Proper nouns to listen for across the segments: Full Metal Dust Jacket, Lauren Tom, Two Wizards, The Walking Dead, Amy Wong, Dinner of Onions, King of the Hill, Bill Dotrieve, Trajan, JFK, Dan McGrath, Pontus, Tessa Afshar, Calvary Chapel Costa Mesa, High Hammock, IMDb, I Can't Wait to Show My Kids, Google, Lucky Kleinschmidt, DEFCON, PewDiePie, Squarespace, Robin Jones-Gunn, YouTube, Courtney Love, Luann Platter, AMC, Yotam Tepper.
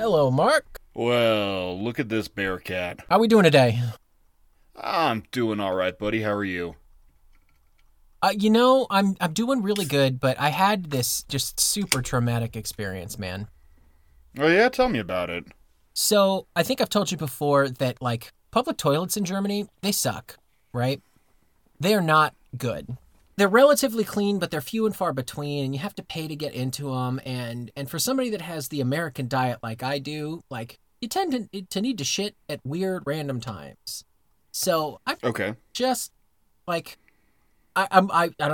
Hello, Mark. Well, look at this bear cat. How we doing today? I'm doing all right, buddy. How are you? I'm doing really good, but I had this just super traumatic experience, man. Oh, yeah? Tell me about it. So, I think I've told you before that, public toilets in Germany, they suck, right? They're not good. They're relatively clean, but they're few and far between, and you have to pay to get into them, and for somebody that has the American diet like I do, you tend to need to shit at weird, random times. So, I don't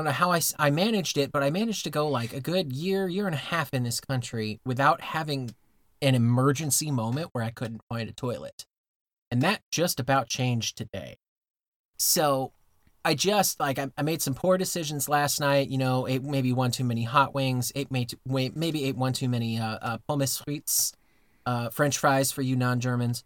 know how I managed it, but I managed to go a good year and a half in this country without having an emergency moment where I couldn't find a toilet. And that just about changed today. So I just I made some poor decisions last night. Ate maybe one too many hot wings. Ate one too many pommes frites, French fries for you non-Germans.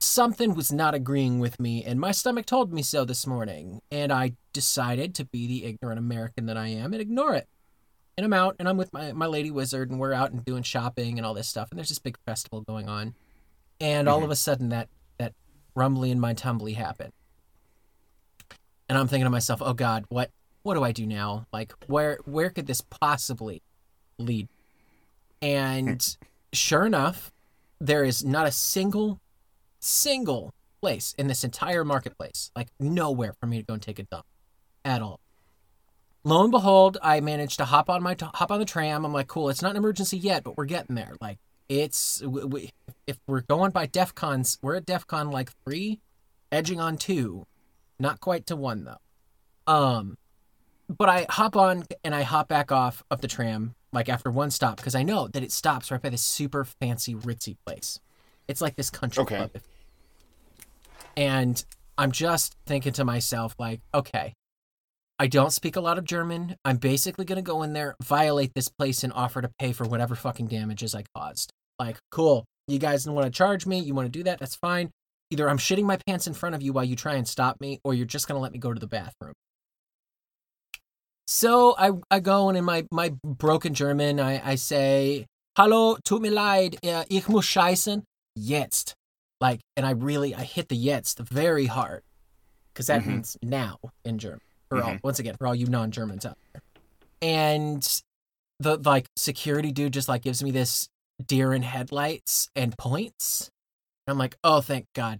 Something was not agreeing with me, and my stomach told me so this morning, and I decided to be the ignorant American that I am and ignore it. And I'm out, and I'm with my lady wizard, and we're out and doing shopping and all this stuff, and there's this big festival going on, and all of a sudden that rumbly in my tumbly happened. And I'm thinking to myself, oh God, what do I do now? Where could this possibly lead? And sure enough, there is not a single place in this entire marketplace, nowhere for me to go and take a dump at all. Lo and behold, I managed to hop on the tram. I'm cool, it's not an emergency yet, but we're getting there. If we're going by DEFCONs, we're at DEFCON 3, edging on 2, not quite to 1 though. But I hop on and I hop back off of the tram after one stop, because I know that it stops right by this super fancy ritzy place. It's this country club. And I'm just thinking to myself, okay, I don't speak a lot of German. I'm basically going to go in there, violate this place, and offer to pay for whatever fucking damages I caused. Cool. You guys want to charge me? You want to do that? That's fine. Either I'm shitting my pants in front of you while you try and stop me, or you're just going to let me go to the bathroom. So I go, and in my broken German, I say, Hallo, tut mir leid, ich muss scheißen. Jetzt, and I hit the jetzt very hard, because that means now in German. For all, once again, for all you non-Germans out there, and the security dude just gives me this deer in headlights and points, and I'm oh, thank God,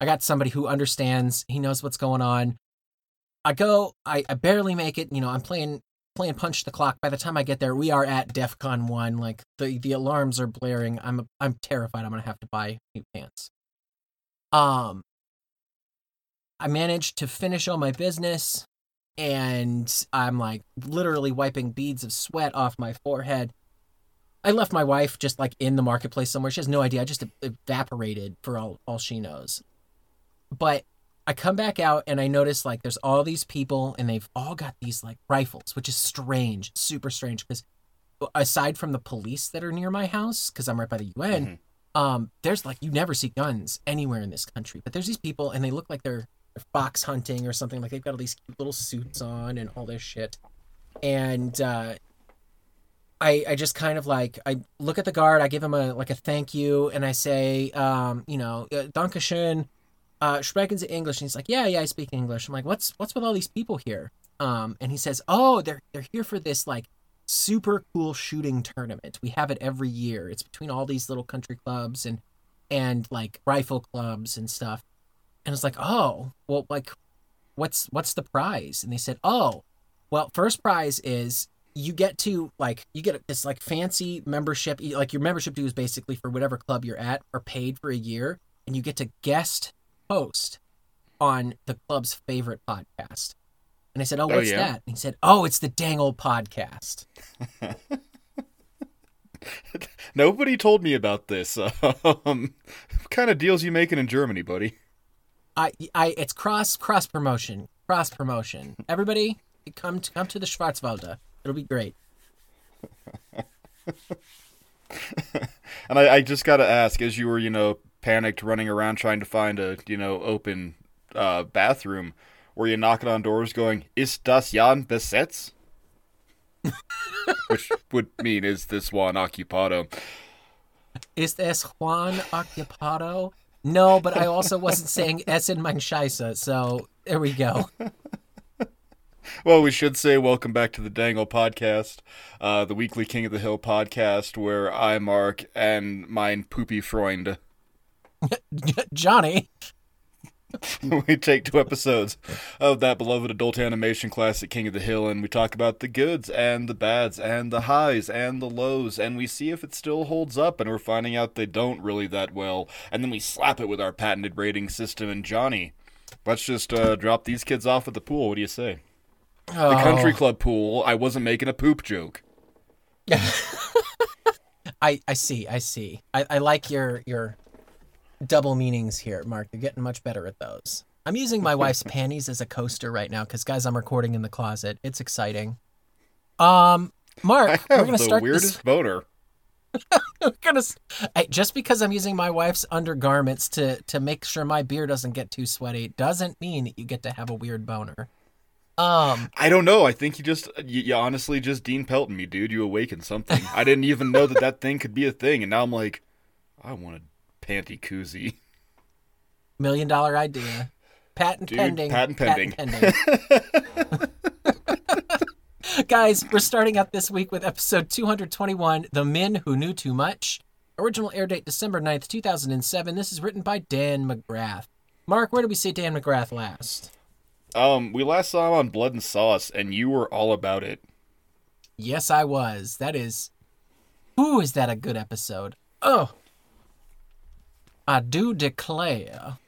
I got somebody who understands. He knows what's going on. I go, I barely make it. I'm playing punch the clock. By the time I get there, we are at DEFCON 1. The alarms are blaring. I'm terrified. I'm gonna have to buy new pants. I managed to finish all my business, and I'm literally wiping beads of sweat off my forehead. I left my wife just in the marketplace somewhere. She has no idea. I just evaporated for all she knows. But I come back out, and I notice there's all these people, and they've all got these rifles, which is strange, super strange, because aside from the police that are near my house, because I'm right by the UN, there's you never see guns anywhere in this country. But there's these people, and they look like they're fox hunting or something. They've got all these cute little suits on and all this shit. And I just kind of I look at the guard, I give him a thank you, and I say, Dankeschön. Sprechen Sie English? And he's yeah, I speak English. I'm what's with all these people here? And he says, oh, they're here for this super cool shooting tournament. We have it every year. It's between all these little country clubs and rifle clubs and stuff. And it's oh, well, what's the prize? And they said, oh, well, first prize is you get to you get this fancy membership. Your membership dues basically for whatever club you're at are paid for a year, and you get to guest host on the club's favorite podcast. And I said, oh, what's that? And he said, oh, it's the Dangle podcast. Nobody told me about this. What kind of deals you making in Germany, buddy? It's cross promotion. Everybody come to the Schwarzwalder. It'll be great. And I just got to ask, as you were, panicked, running around trying to find a open bathroom, where you're knocking on doors going, ist das Jan besetzt? Which would mean, is this one occupado? Is this Juan Occupado? No, but I also wasn't saying S in mein Scheiße, so there we go. Well, we should say welcome back to the Dangle podcast, the weekly King of the Hill podcast where I, Mark, and mein poopy Freund. Jonny. We take two episodes of that beloved adult animation classic King of the Hill, and we talk about the goods and the bads and the highs and the lows, and we see if it still holds up, and we're finding out they don't really that well, and then we slap it with our patented rating system. And Jonny, let's just drop these kids off at the pool. What do you say? Oh. The country club pool. I wasn't making a poop joke. I see. I like your double meanings here, Mark. You're getting much better at those. I'm using my wife's panties as a coaster right now because, guys, I'm recording in the closet. It's exciting. Mark, I have the weirdest boner. Just because I'm using my wife's undergarments to make sure my beer doesn't get too sweaty doesn't mean that you get to have a weird boner. I don't know. I think you honestly just Dean Pelton me, dude. You awakened something. I didn't even know that thing could be a thing, and now I'm like, I want to panty koozie. $1 million idea. Patent pending. Guys, we're starting out this week with episode 221, The Men Who Knew Too Much. Original air date December 9th, 2007. This is written by Dan McGrath. Mark, where did we see Dan McGrath last? We last saw him on Blood and Sauce, and you were all about it. Yes, I was. That is... Ooh, is that a good episode? Oh, I do declare.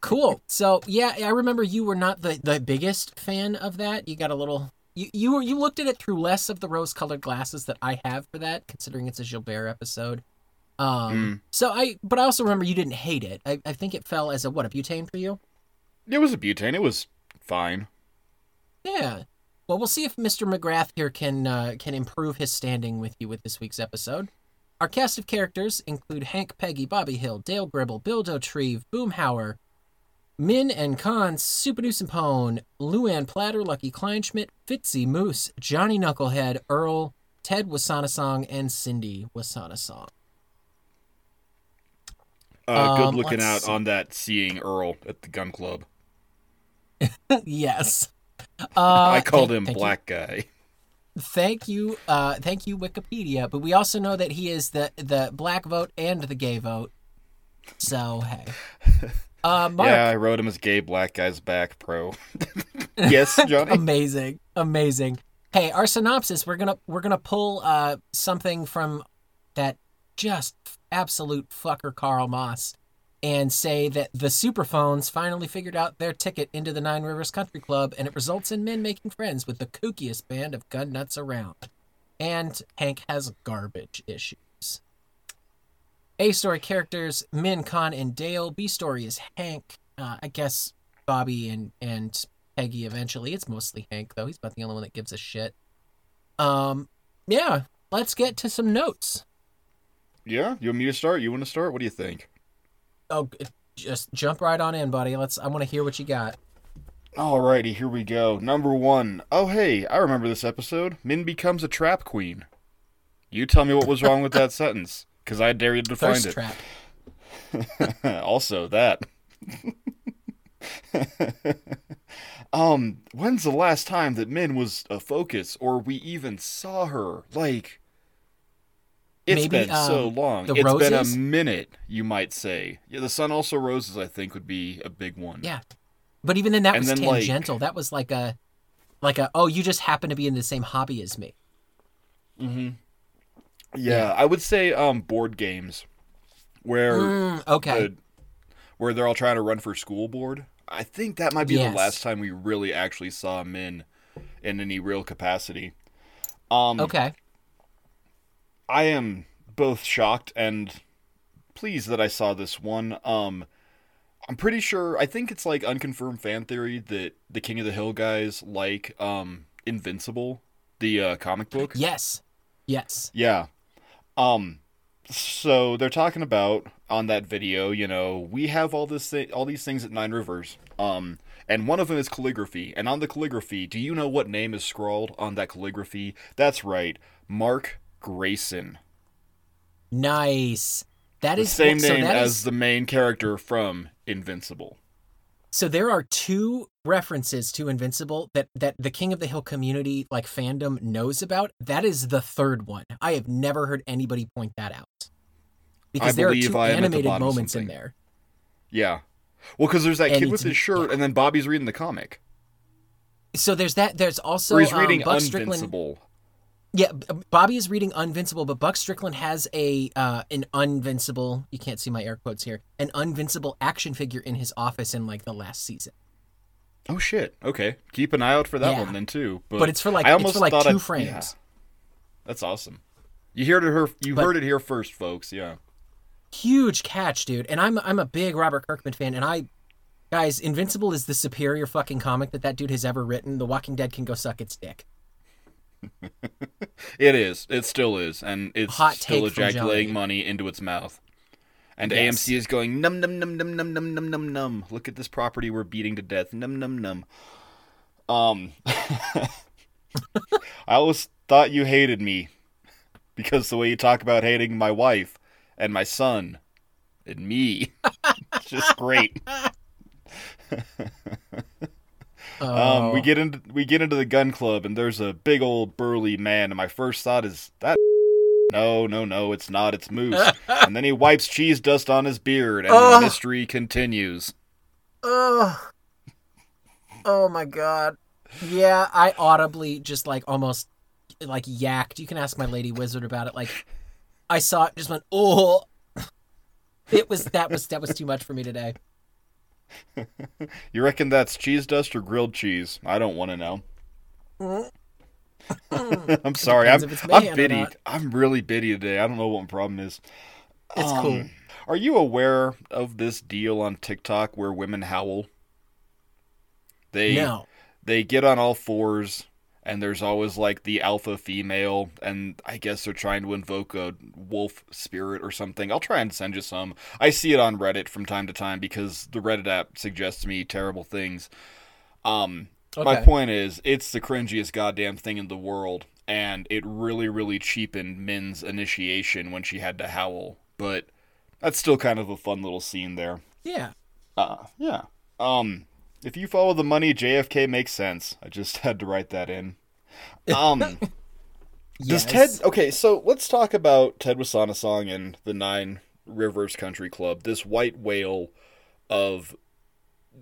Cool. So yeah, I remember you were not the biggest fan of that. You got a little, you looked at it through less of the rose-colored glasses that I have for that, considering it's a Gilbert episode. But I also remember you didn't hate it. I think it fell as a butane for you? It was a butane. It was fine. Yeah. Well, we'll see if Mr. McGrath here can improve his standing with you with this week's episode. Our cast of characters include Hank Peggy, Bobby Hill, Dale Gribble, Bill Dotrieve, Boomhauer, Min and Khan, Supadoos and Pone, Luann Platter, Lucky Kleinschmidt, Fitzy Moose, Jonny Knucklehead, Earl, Ted Wasanasong, and Cindy Wasanasong. Good looking out on that seeing Earl at the gun club. Yes. I called him Black Guy. Thank you, Wikipedia. But we also know that he is the black vote and the gay vote. So hey, Mark. Yeah, I wrote him as gay black guy's back pro. Yes, Jonny. Amazing. Hey, our synopsis. We're gonna pull something from that just absolute fucker Karl Moss, and say that the Superphones finally figured out their ticket into the Nine Rivers Country Club, and it results in men making friends with the kookiest band of gun nuts around. And Hank has garbage issues. A-story characters, Min, Khan, and Dale. B-story is Hank. I guess Bobby and Peggy eventually. It's mostly Hank, though. He's about the only one that gives a shit. Yeah, let's get to some notes. Yeah, you want me to start? You want to start? What do you think? Oh, just jump right on in, buddy. I want to hear what you got. Alrighty, here we go. Number one. Oh, hey, I remember this episode. Min becomes a trap queen. You tell me what was wrong with that sentence, because I dare you to find it. Trap. Also, that. When's the last time that Min was a focus, or we even saw her? Like... It's been so long. It's been a minute, you might say. Yeah, The Sun Also Roses, I think, would be a big one. Yeah, but even then, that was tangential. That was like a oh, you just happen to be in the same hobby as me. Mm-hmm. Yeah, I would say board games, where they're all trying to run for school board. I think that might be the last time we really actually saw Min in any real capacity. Okay. I am both shocked and pleased that I saw this one. I'm pretty sure, I think it's like unconfirmed fan theory that the King of the Hill guys like Invincible, the comic book. Yes. Yeah. So they're talking about on that video, you know, we have all these things at Nine Rivers. And one of them is calligraphy. And on the calligraphy, do you know what name is scrawled on that calligraphy? That's right, Mark Grayson. Nice. That is the same name as the main character from Invincible. So there are two references to Invincible that the King of the Hill community, like, fandom knows about. That is the third one. I have never heard anybody point that out. Because there are two animated moments in there. Yeah. Well, because there's that kid with his shirt, and then Bobby's reading the comic. So there's that. There's also... he's reading Invincible. Yeah, Bobby is reading Invincible, but Buck Strickland has an Invincible, you can't see my air quotes here, an Invincible action figure in his office in, like, the last season. Oh, shit. Okay. Keep an eye out for that one then, too. But it's for, like, two frames. Yeah. That's awesome. You heard it here first, folks, yeah. Huge catch, dude. And I'm a big Robert Kirkman fan, and guys, Invincible is the superior fucking comic that dude has ever written. The Walking Dead can go suck its dick. It is. It still is. And it's still ejaculating money into its mouth. And yes. AMC is going, num, num, num, num, num, num, num, num, num. Look at this property we're beating to death. Num, num, num. I always thought you hated me because the way you talk about hating my wife and my son and me. It's just great. Oh. We get into the gun club, and there's a big old burly man, and my first thought is that no, it's not, it's Moose. And then he wipes cheese dust on his beard, and the mystery continues. Oh my god. Yeah, I audibly just almost yacked. You can ask my lady wizard about it. Like, I saw it, just went, oh, it was that was too much for me today. You reckon that's cheese dust or grilled cheese? I don't want to know. I'm sorry. I'm bitty. I'm really bitty today. I don't know what my problem is. It's cool. Are you aware of this deal on TikTok where women howl? They get on all fours, and there's always the alpha female, and I guess they're trying to invoke a wolf spirit or something. I'll try and send you some. I see it on Reddit from time to time because the Reddit app suggests to me terrible things. Okay. My point is, it's the cringiest goddamn thing in the world, and it really, really cheapened Min's initiation when she had to howl. But that's still kind of a fun little scene there. Yeah. Yeah. If you follow the money, JFK makes sense. I just had to write that in. Yes. Okay, so let's talk about Ted Wasanasong and the Nine Rivers Country Club, this white whale of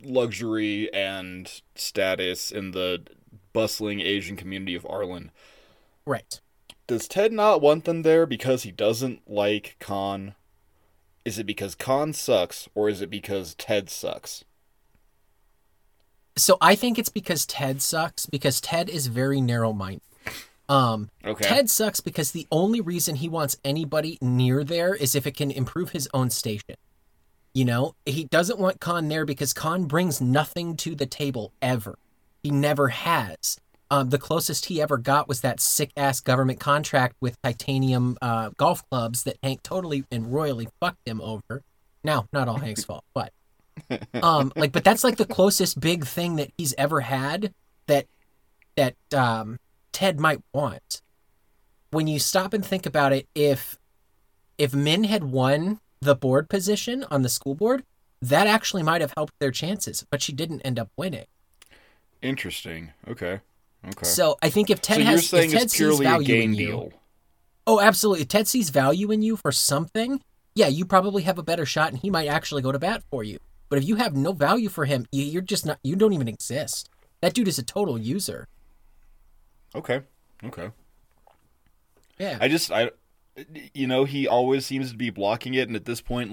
luxury and status in the bustling Asian community of Arlen. Right. Does Ted not want them there because he doesn't like Khan? Is it because Khan sucks, or is it because Ted sucks? So I think it's because Ted sucks, because Ted is very narrow-minded. Okay. Ted sucks because the only reason he wants anybody near there is if it can improve his own station. You know, he doesn't want Khan there because Khan brings nothing to the table ever. He never has. The closest he ever got was that sick-ass government contract with titanium golf clubs that Hank totally and royally fucked him over. Now, not all Hank's fault, but... but that's the closest big thing that he's ever had that Ted might want. When you stop and think about it, if Min had won the board position on the school board, that actually might have helped their chances, but she didn't end up winning. Interesting. Okay. So I think if Ted sees value in you, oh, absolutely. If Ted sees value in you for something, yeah, you probably have a better shot, and he might actually go to bat for you. But if you have no value for him, you're just not, you don't even exist. That dude is a total user. Okay. Yeah. I he always seems to be blocking it. And at this point,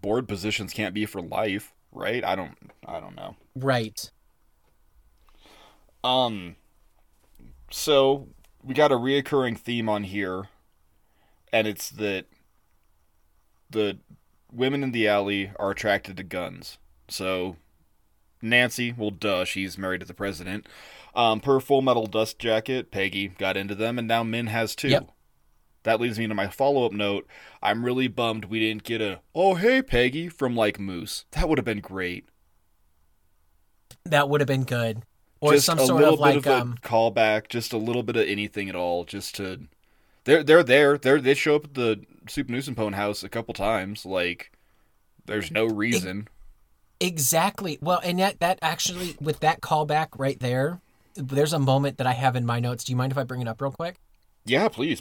board positions can't be for life, right? I don't know. Right. So we got a reoccurring theme on here, and it's that the women in the alley are attracted to guns. So Nancy, she's married to the president. Per Full Metal Dust Jacket, Peggy got into them, and now Min has too. Yep. That leads me to my follow-up note. I'm really bummed we didn't get a, oh, hey, Peggy, from Moose. That would have been great. That would have been good. Or just some sort of a callback, just a little bit of anything at all, just to They show up at the Soup Noose and Pone house a couple times. Like, there's no reason. Exactly. Well, and that actually, with that callback right there, there's a moment that I have in my notes. Do you mind if I bring it up real quick? Yeah, please.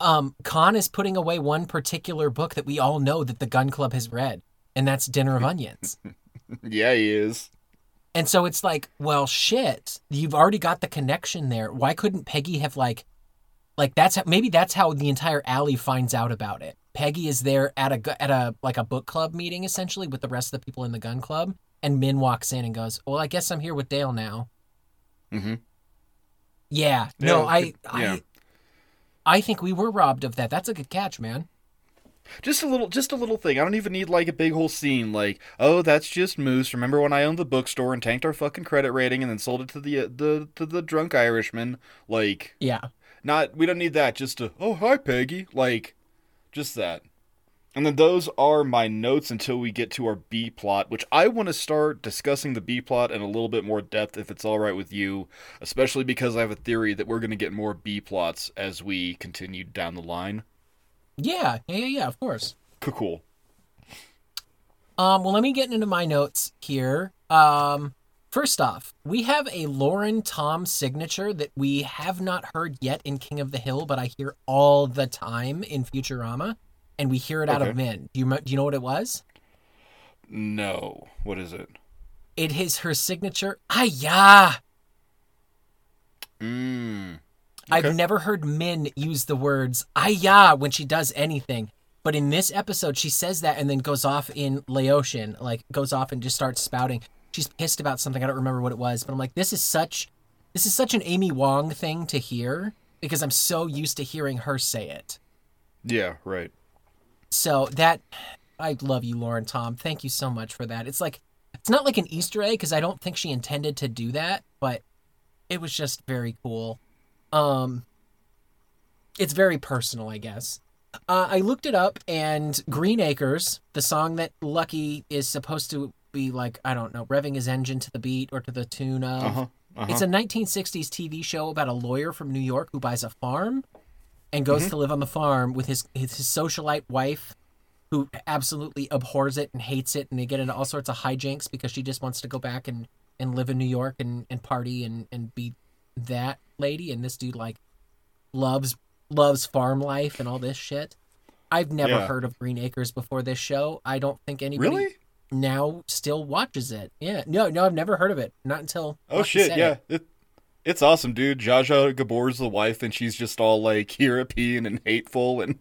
Khan is putting away one particular book that we all know that the Gun Club has read, and that's Dinner of Onions. Yeah, he is. And so it's like, well, shit, you've already got the connection there. Why couldn't Peggy have maybe that's how the entire alley finds out about it. Peggy is there at a book club meeting, essentially, with the rest of the people in the Gun Club, and Min walks in and goes, well, I guess I'm here with Dale now. Mm-hmm. Yeah. I think we were robbed of that. That's a good catch, man. Just a little thing. I don't even need like a big whole scene. Like, oh, that's just Moose. Remember when I owned the bookstore and tanked our fucking credit rating and then sold it to the drunk Irishman? Like, yeah. We don't need that. Just a, oh, hi, Peggy. Like, just that. And then those are my notes until we get to our B plot, which I want to start discussing the B plot in a little bit more depth if it's all right with you, especially because I have a theory that we're going to get more B plots as we continue down the line. Yeah, of course. Cool. Well, let me get into my notes here. First off, we have a Lauren Tom signature that we have not heard yet in King of the Hill, but I hear all the time in Futurama. And we hear it out of Min. Do you know what it was? No. What is it? It is her signature. Ayah! Okay. I've never heard Min use the words Ayah when she does anything. But in this episode, she says that and then goes off in Laotian. Like, goes off and just starts spouting. She's pissed about something. I don't remember what it was. But I'm like, this is such an Amy Wong thing to hear. Because I'm so used to hearing her say it. Yeah, right. So I love you, Lauren Tom. Thank you so much for that. It's like, it's not like an Easter egg because I don't think she intended to do that, but it was just very cool. It's very personal, I guess. I looked it up, and Green Acres, the song that Lucky is supposed to be like, I don't know, revving his engine to the beat or to the tune of. Uh-huh. It's a 1960s TV show about a lawyer from New York who buys a farm and goes to live on the farm with his socialite wife, who absolutely abhors it and hates it, and they get into all sorts of hijinks because she just wants to go back and live in New York and party and be that lady, and this dude like loves farm life and all this shit. I've never heard of Green Acres before this show. I don't think anybody now still watches it. Yeah. No, I've never heard of it. Not until It's awesome, dude. Jaja Gabor's the wife, and she's just all, like, European and hateful, and,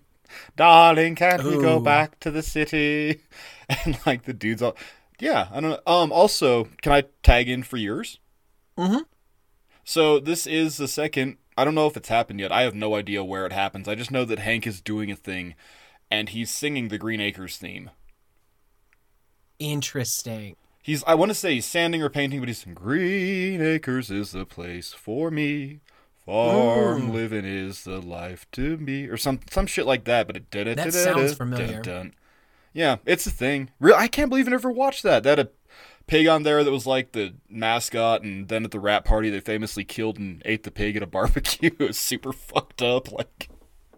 darling, can't we go back to the city? And, like, the dude's all... Yeah, I don't know. Also, can I tag in for yours? Mm-hmm. So, this is the second... I don't know if it's happened yet. I have no idea where it happens. I just know that Hank is doing a thing, and he's singing the Green Acres theme. Interesting. I want to say he's sanding or painting, but he's saying, Green Acres is the place for me. Farm living is the life to me. Or some shit like that. But that sounds familiar. Yeah, it's a thing. I can't believe I never watched that. That had a pig on there that was like the mascot. And then at the rap party, they famously killed and ate the pig at a barbecue. It was super fucked up. Like,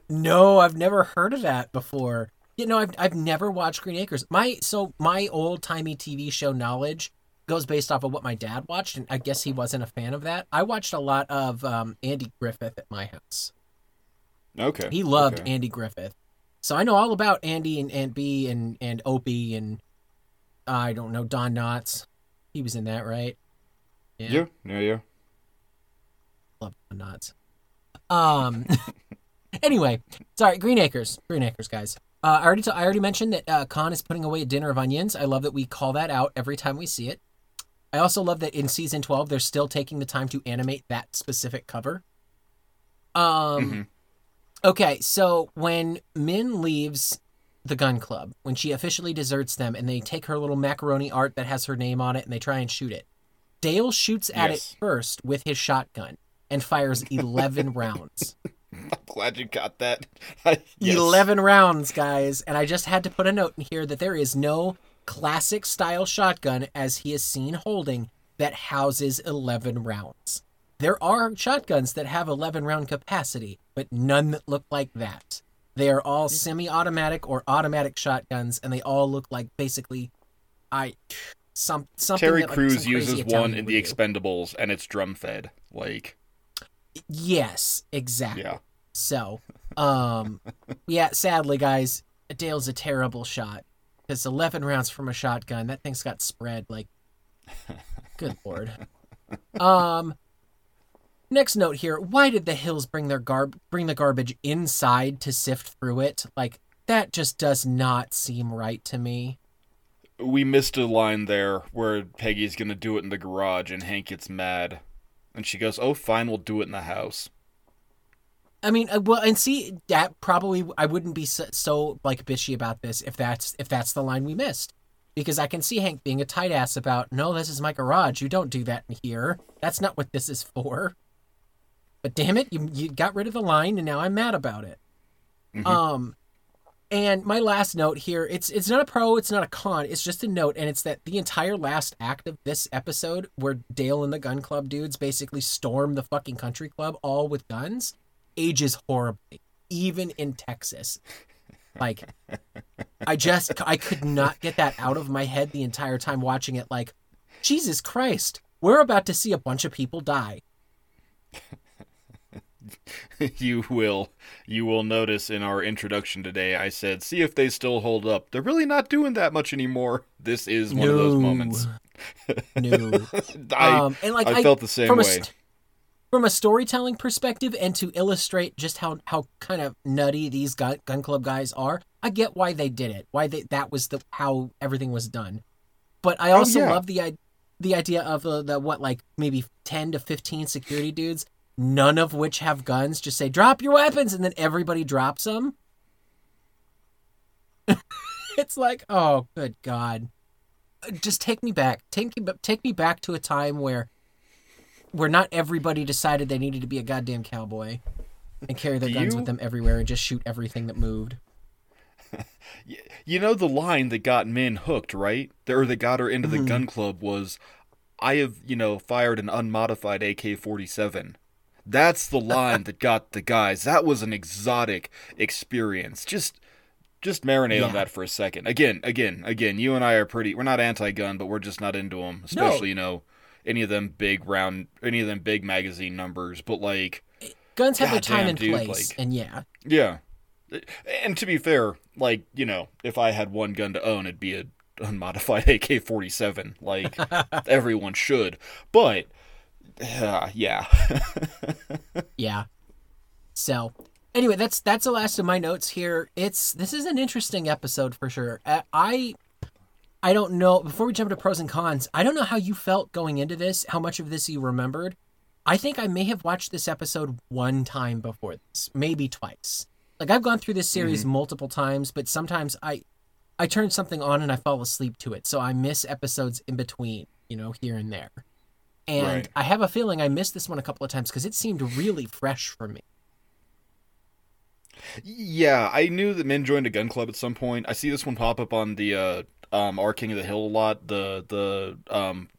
no, I've never heard of that before. You know, I've never watched Green Acres. My old-timey TV show knowledge goes based off of what my dad watched, and I guess he wasn't a fan of that. I watched a lot of Andy Griffith at my house. Okay. He loved Andy Griffith. So I know all about Andy and Aunt Bee and Opie and, I don't know, Don Knotts. He was in that, right? Yeah. Love Don Knotts. Anyway, sorry, Green Acres, guys. I already mentioned that Khan is putting away a dinner of onions. I love that we call that out every time we see it. I also love that in season 12, they're still taking the time to animate that specific cover. Okay, so when Min leaves the gun club, when she officially deserts them, and they take her little macaroni art that has her name on it, and they try and shoot it, Dale shoots at it first with his shotgun and fires 11 rounds. I'm glad you got that. 11 rounds, guys. And I just had to put a note in here that there is no classic style shotgun as he is seen holding that houses 11 rounds. There are shotguns that have 11-round capacity, but none that look like that. They are all semi-automatic or automatic shotguns, and they all look like basically, something. Terry Crews uses one in The Expendables, and it's drum-fed. Yes, exactly. Yeah. So, yeah. Sadly, guys, a Dale's a terrible shot because 11 rounds from a shotgun. That thing's got spread. Good lord. Next note here. Why did the Hills bring their bring the garbage inside to sift through it? That just does not seem right to me. We missed a line there where Peggy's going to do it in the garage and Hank gets mad. And she goes, oh, fine, we'll do it in the house. I mean, well, and see, that probably, I wouldn't be so bitchy about this if that's the line we missed. Because I can see Hank being a tight ass about, no, this is my garage, you don't do that in here. That's not what this is for. But damn it, you got rid of the line, and now I'm mad about it. Mm-hmm. And my last note here, it's not a pro, it's not a con, it's just a note, and it's that the entire last act of this episode, where Dale and the gun club dudes basically storm the fucking country club, all with guns, ages horribly, even in Texas. I could not get that out of my head the entire time watching it, Jesus Christ, we're about to see a bunch of people die. You will notice in our introduction today, I said, see if they still hold up. They're really not doing that much anymore. This is one of those moments. No. I felt the same way. From a storytelling perspective and to illustrate just how kind of nutty these gun club guys are, I get why they did it. How everything was done. But I also love the idea of maybe 10 to 15 security dudes, none of which have guns, just say, drop your weapons, and then everybody drops them. It's oh, good God. Just take me back. Take me back to a time where not everybody decided they needed to be a goddamn cowboy and carry their guns with them everywhere and just shoot everything that moved. You know the line that got Min hooked, right? Or that got her into the gun club was, I have, fired an unmodified AK-47. That's the line that got the guys. That was an exotic experience. Just marinate on that for a second. Again, you and I are we're not anti-gun, but we're just not into them, especially, any of them big magazine numbers, but guns have their time and place, and yeah. And to be fair, if I had one gun to own, it'd be an unmodified AK-47, everyone should, but... yeah. So anyway, that's the last of my notes here. This is an interesting episode for sure. I don't know, before we jump to pros and cons, I don't know how you felt going into this, how much of this you remembered. I think I may have watched this episode one time before this, maybe twice. I've gone through this series multiple times, but sometimes I turn something on and I fall asleep to it. So I miss episodes in between, here and there. And right. I have a feeling I missed this one a couple of times because it seemed really fresh for me. Yeah, I knew that Min joined a gun club at some point. I see this one pop up on the our King of the Hill a lot, the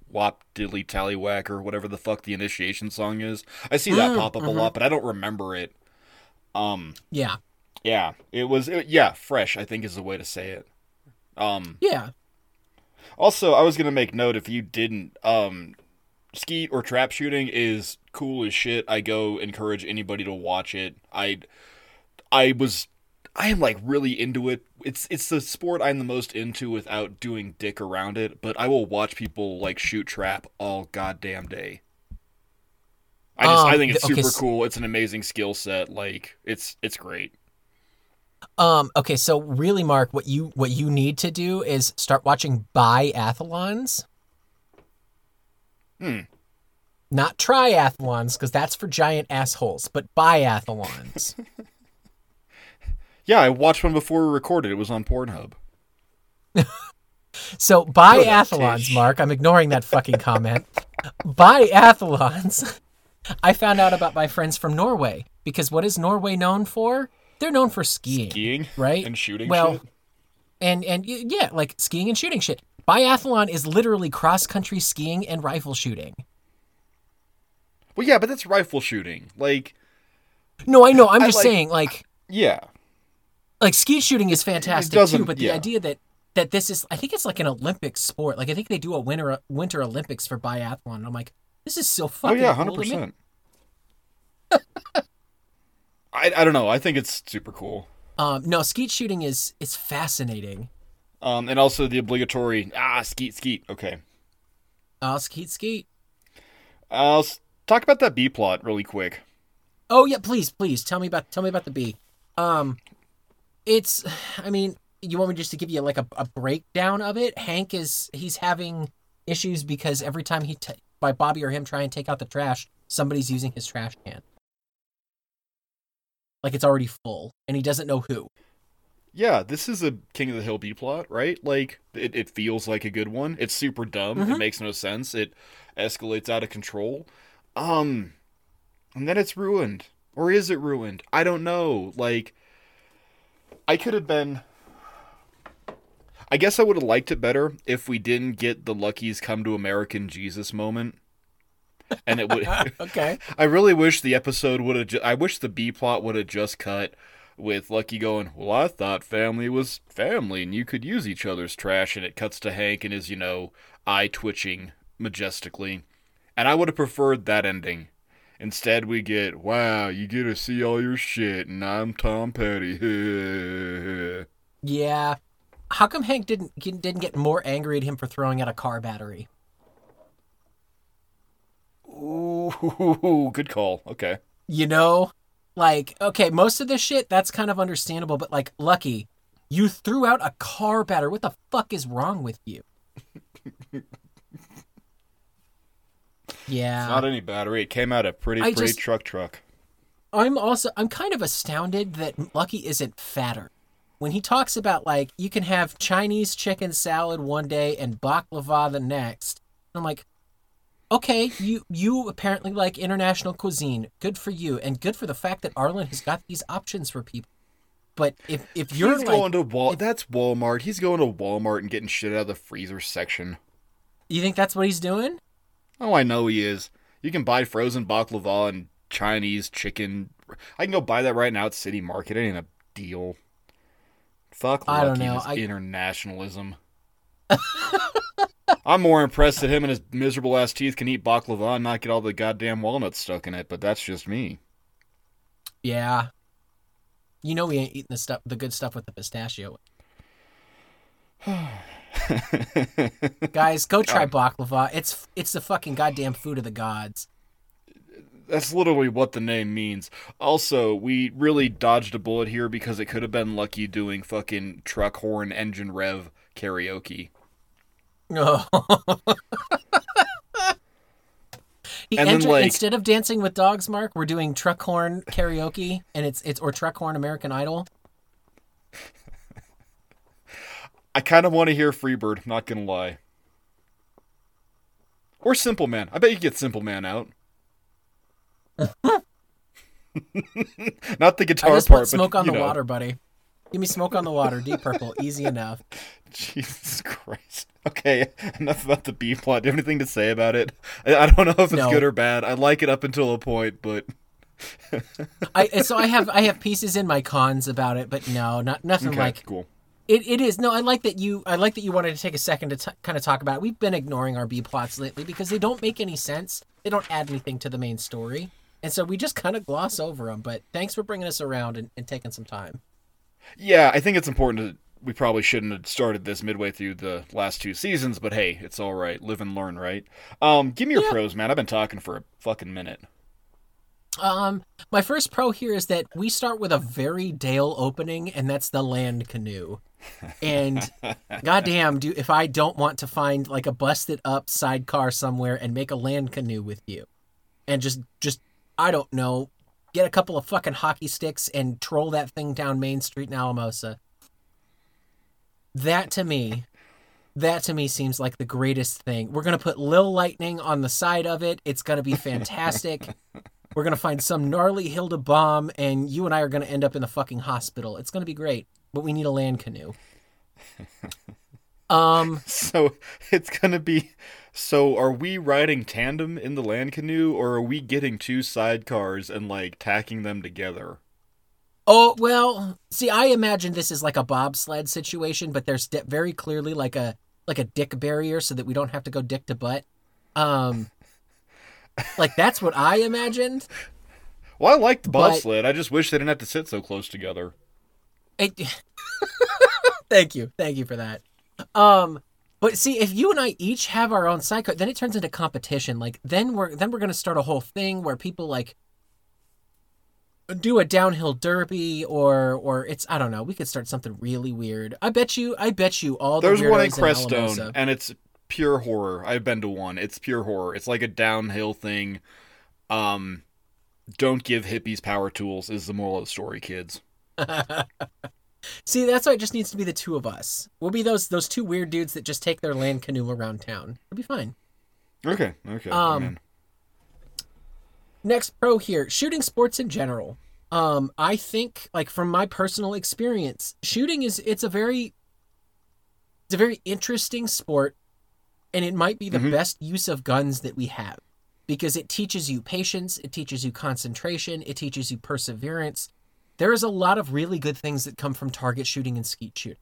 Wop Diddly Tallywhack or whatever the fuck the initiation song is. I see that pop up a lot, but I don't remember it. Yeah, it was fresh, I think is the way to say it. Yeah. Also, I was going to make note if you didn't skeet or trap shooting is cool as shit. I go encourage anybody to watch it. I am really into it. It's the sport I'm the most into without doing dick around it, but I will watch people shoot trap all goddamn day. I think it's super cool. It's an amazing skill set. It's great. Okay, so really, Mark, what you need to do is start watching biathlons. Not triathlons, because that's for giant assholes, but biathlons. Yeah, I watched one before we recorded. It was on Pornhub. So biathlons, Mark, I'm ignoring that fucking comment. Biathlons. I found out about my friends from Norway, because what is Norway known for? They're known for skiing. Skiing, right? And shooting shit. And yeah, skiing and shooting shit. Biathlon is literally cross-country skiing and rifle shooting. Well, yeah, but that's rifle shooting. Like, no, I know. I'm just saying, like, yeah, like skeet shooting is fantastic too. But the idea that this is, I think it's like an Olympic sport. Like, I think they do a winter Olympics for biathlon. And I'm like, this is so fucking. Oh yeah, 100%. I don't know. I think it's super cool. No, skeet shooting is fascinating. And also the obligatory skeet. Okay. Skeet. I'll talk about that B plot really quick. Oh yeah, please tell me about the B. It's, I mean, you want me just to give you like a breakdown of it? Hank he's having issues because every time by Bobby or him try and take out the trash, somebody's using his trash can. Like, it's already full, and he doesn't know who. Yeah, this is a King of the Hill B plot, right? Like, it feels like a good one. It's super dumb. Mm-hmm. It makes no sense. It escalates out of control. And then it's ruined. Or is it ruined? I don't know. Like, I could have been... I guess I would have liked it better if we didn't get the Lucky's Come to American Jesus moment. And it would... Okay. I really wish the episode would have... I wish the B plot would have just cut with Lucky going, well, I thought family was family and you could use each other's trash. And it cuts to Hank and his, eye twitching majestically. And I would have preferred that ending. Instead, we get, wow, you get to see all your shit and I'm Tom Petty. Yeah. How come Hank didn't get more angry at him for throwing out a car battery? Ooh, good call. Okay. Most of this shit, that's kind of understandable, but like, Lucky, you threw out a car battery. What the fuck is wrong with you? Yeah. It's not any battery. It came out a pretty truck. I'm kind of astounded that Lucky isn't fatter. When he talks about, like, you can have Chinese chicken salad one day and baklava the next, I'm like, okay, you apparently like international cuisine. Good for you, and good for the fact that Arlen has got these options for people. But if you're that's Walmart. He's going to Walmart and getting shit out of the freezer section. You think that's what he's doing? Oh, I know he is. You can buy frozen baklava and Chinese chicken. I can go buy that right now at City Market. It ain't a deal. Fuck Lucky, I don't know. Internationalism. I'm more impressed that him and his miserable ass teeth can eat baklava and not get all the goddamn walnuts stuck in it, but that's just me. Yeah. You know we ain't eating the good stuff with the pistachio. Guys, go try baklava. It's the fucking goddamn food of the gods. That's literally what the name means. Also, we really dodged a bullet here because it could have been Lucky doing fucking truck horn engine rev karaoke. No. Instead of Dancing with Dogs, Mark, we're doing truck horn karaoke, and it's or truck horn American Idol. I kind of want to hear Freebird, not gonna lie. Or Simple Man. I bet you get Simple Man out. Not the guitar part, smoke but, on the water, buddy. Give me Smoke on the Water, Deep Purple, easy enough. Jesus Christ. Okay, enough about the B plot. Do you have anything to say about it? I don't know if it's good or bad. I like it up until a point, but I have pieces in my cons about it, but no, not nothing okay, like cool. It is. No, I like that you wanted to take a second to kind of talk about it. We've been ignoring our B plots lately because they don't make any sense. They don't add anything to the main story. And so we just kind of gloss over them, but thanks for bringing us around and taking some time. Yeah, I think it's important we probably shouldn't have started this midway through the last two seasons, but hey, it's all right. Live and learn, right? Give me your pros, man. I've been talking for a fucking minute. My first pro here is that we start with a very Dale opening, and that's the land canoe. And goddamn, dude, if I don't want to find like a busted up sidecar somewhere and make a land canoe with you, and just I don't know, get a couple of fucking hockey sticks and troll that thing down Main Street in Alamosa. That to me seems like the greatest thing. We're going to put Lil Lightning on the side of it. It's going to be fantastic. We're going to find some gnarly hill to bomb, and you and I are going to end up in the fucking hospital. It's going to be great, but we need a land canoe. So it's going to be So are we riding tandem in the land canoe, or are we getting two sidecars and, like, tacking them together? Oh, well, see, I imagine this is like a bobsled situation, but there's very clearly like a dick barrier so that we don't have to go dick to butt. Like, that's what I imagined. Well, I liked the bobsled. I just wish they didn't have to sit so close together. Thank you for that. But see, if you and I each have our own sidecar, then it turns into competition. Like, then we're going to start a whole thing where people, like, do a downhill derby or it's, I don't know, we could start something really weird. I bet you all the weirdos. There's one in Crestone, and it's pure horror. I've been to one. It's pure horror. It's like a downhill thing. Don't give hippies power tools is the moral of the story, kids. See, that's why it just needs to be the two of us. We'll be those two weird dudes that just take their land canoe around town. It'll be fine. Okay. Next pro here, shooting sports in general. I think, like, from my personal experience, shooting is a very interesting sport, and it might be the best use of guns that we have, because it teaches you patience, it teaches you concentration, it teaches you perseverance. There is a lot of really good things that come from target shooting and skeet shooting.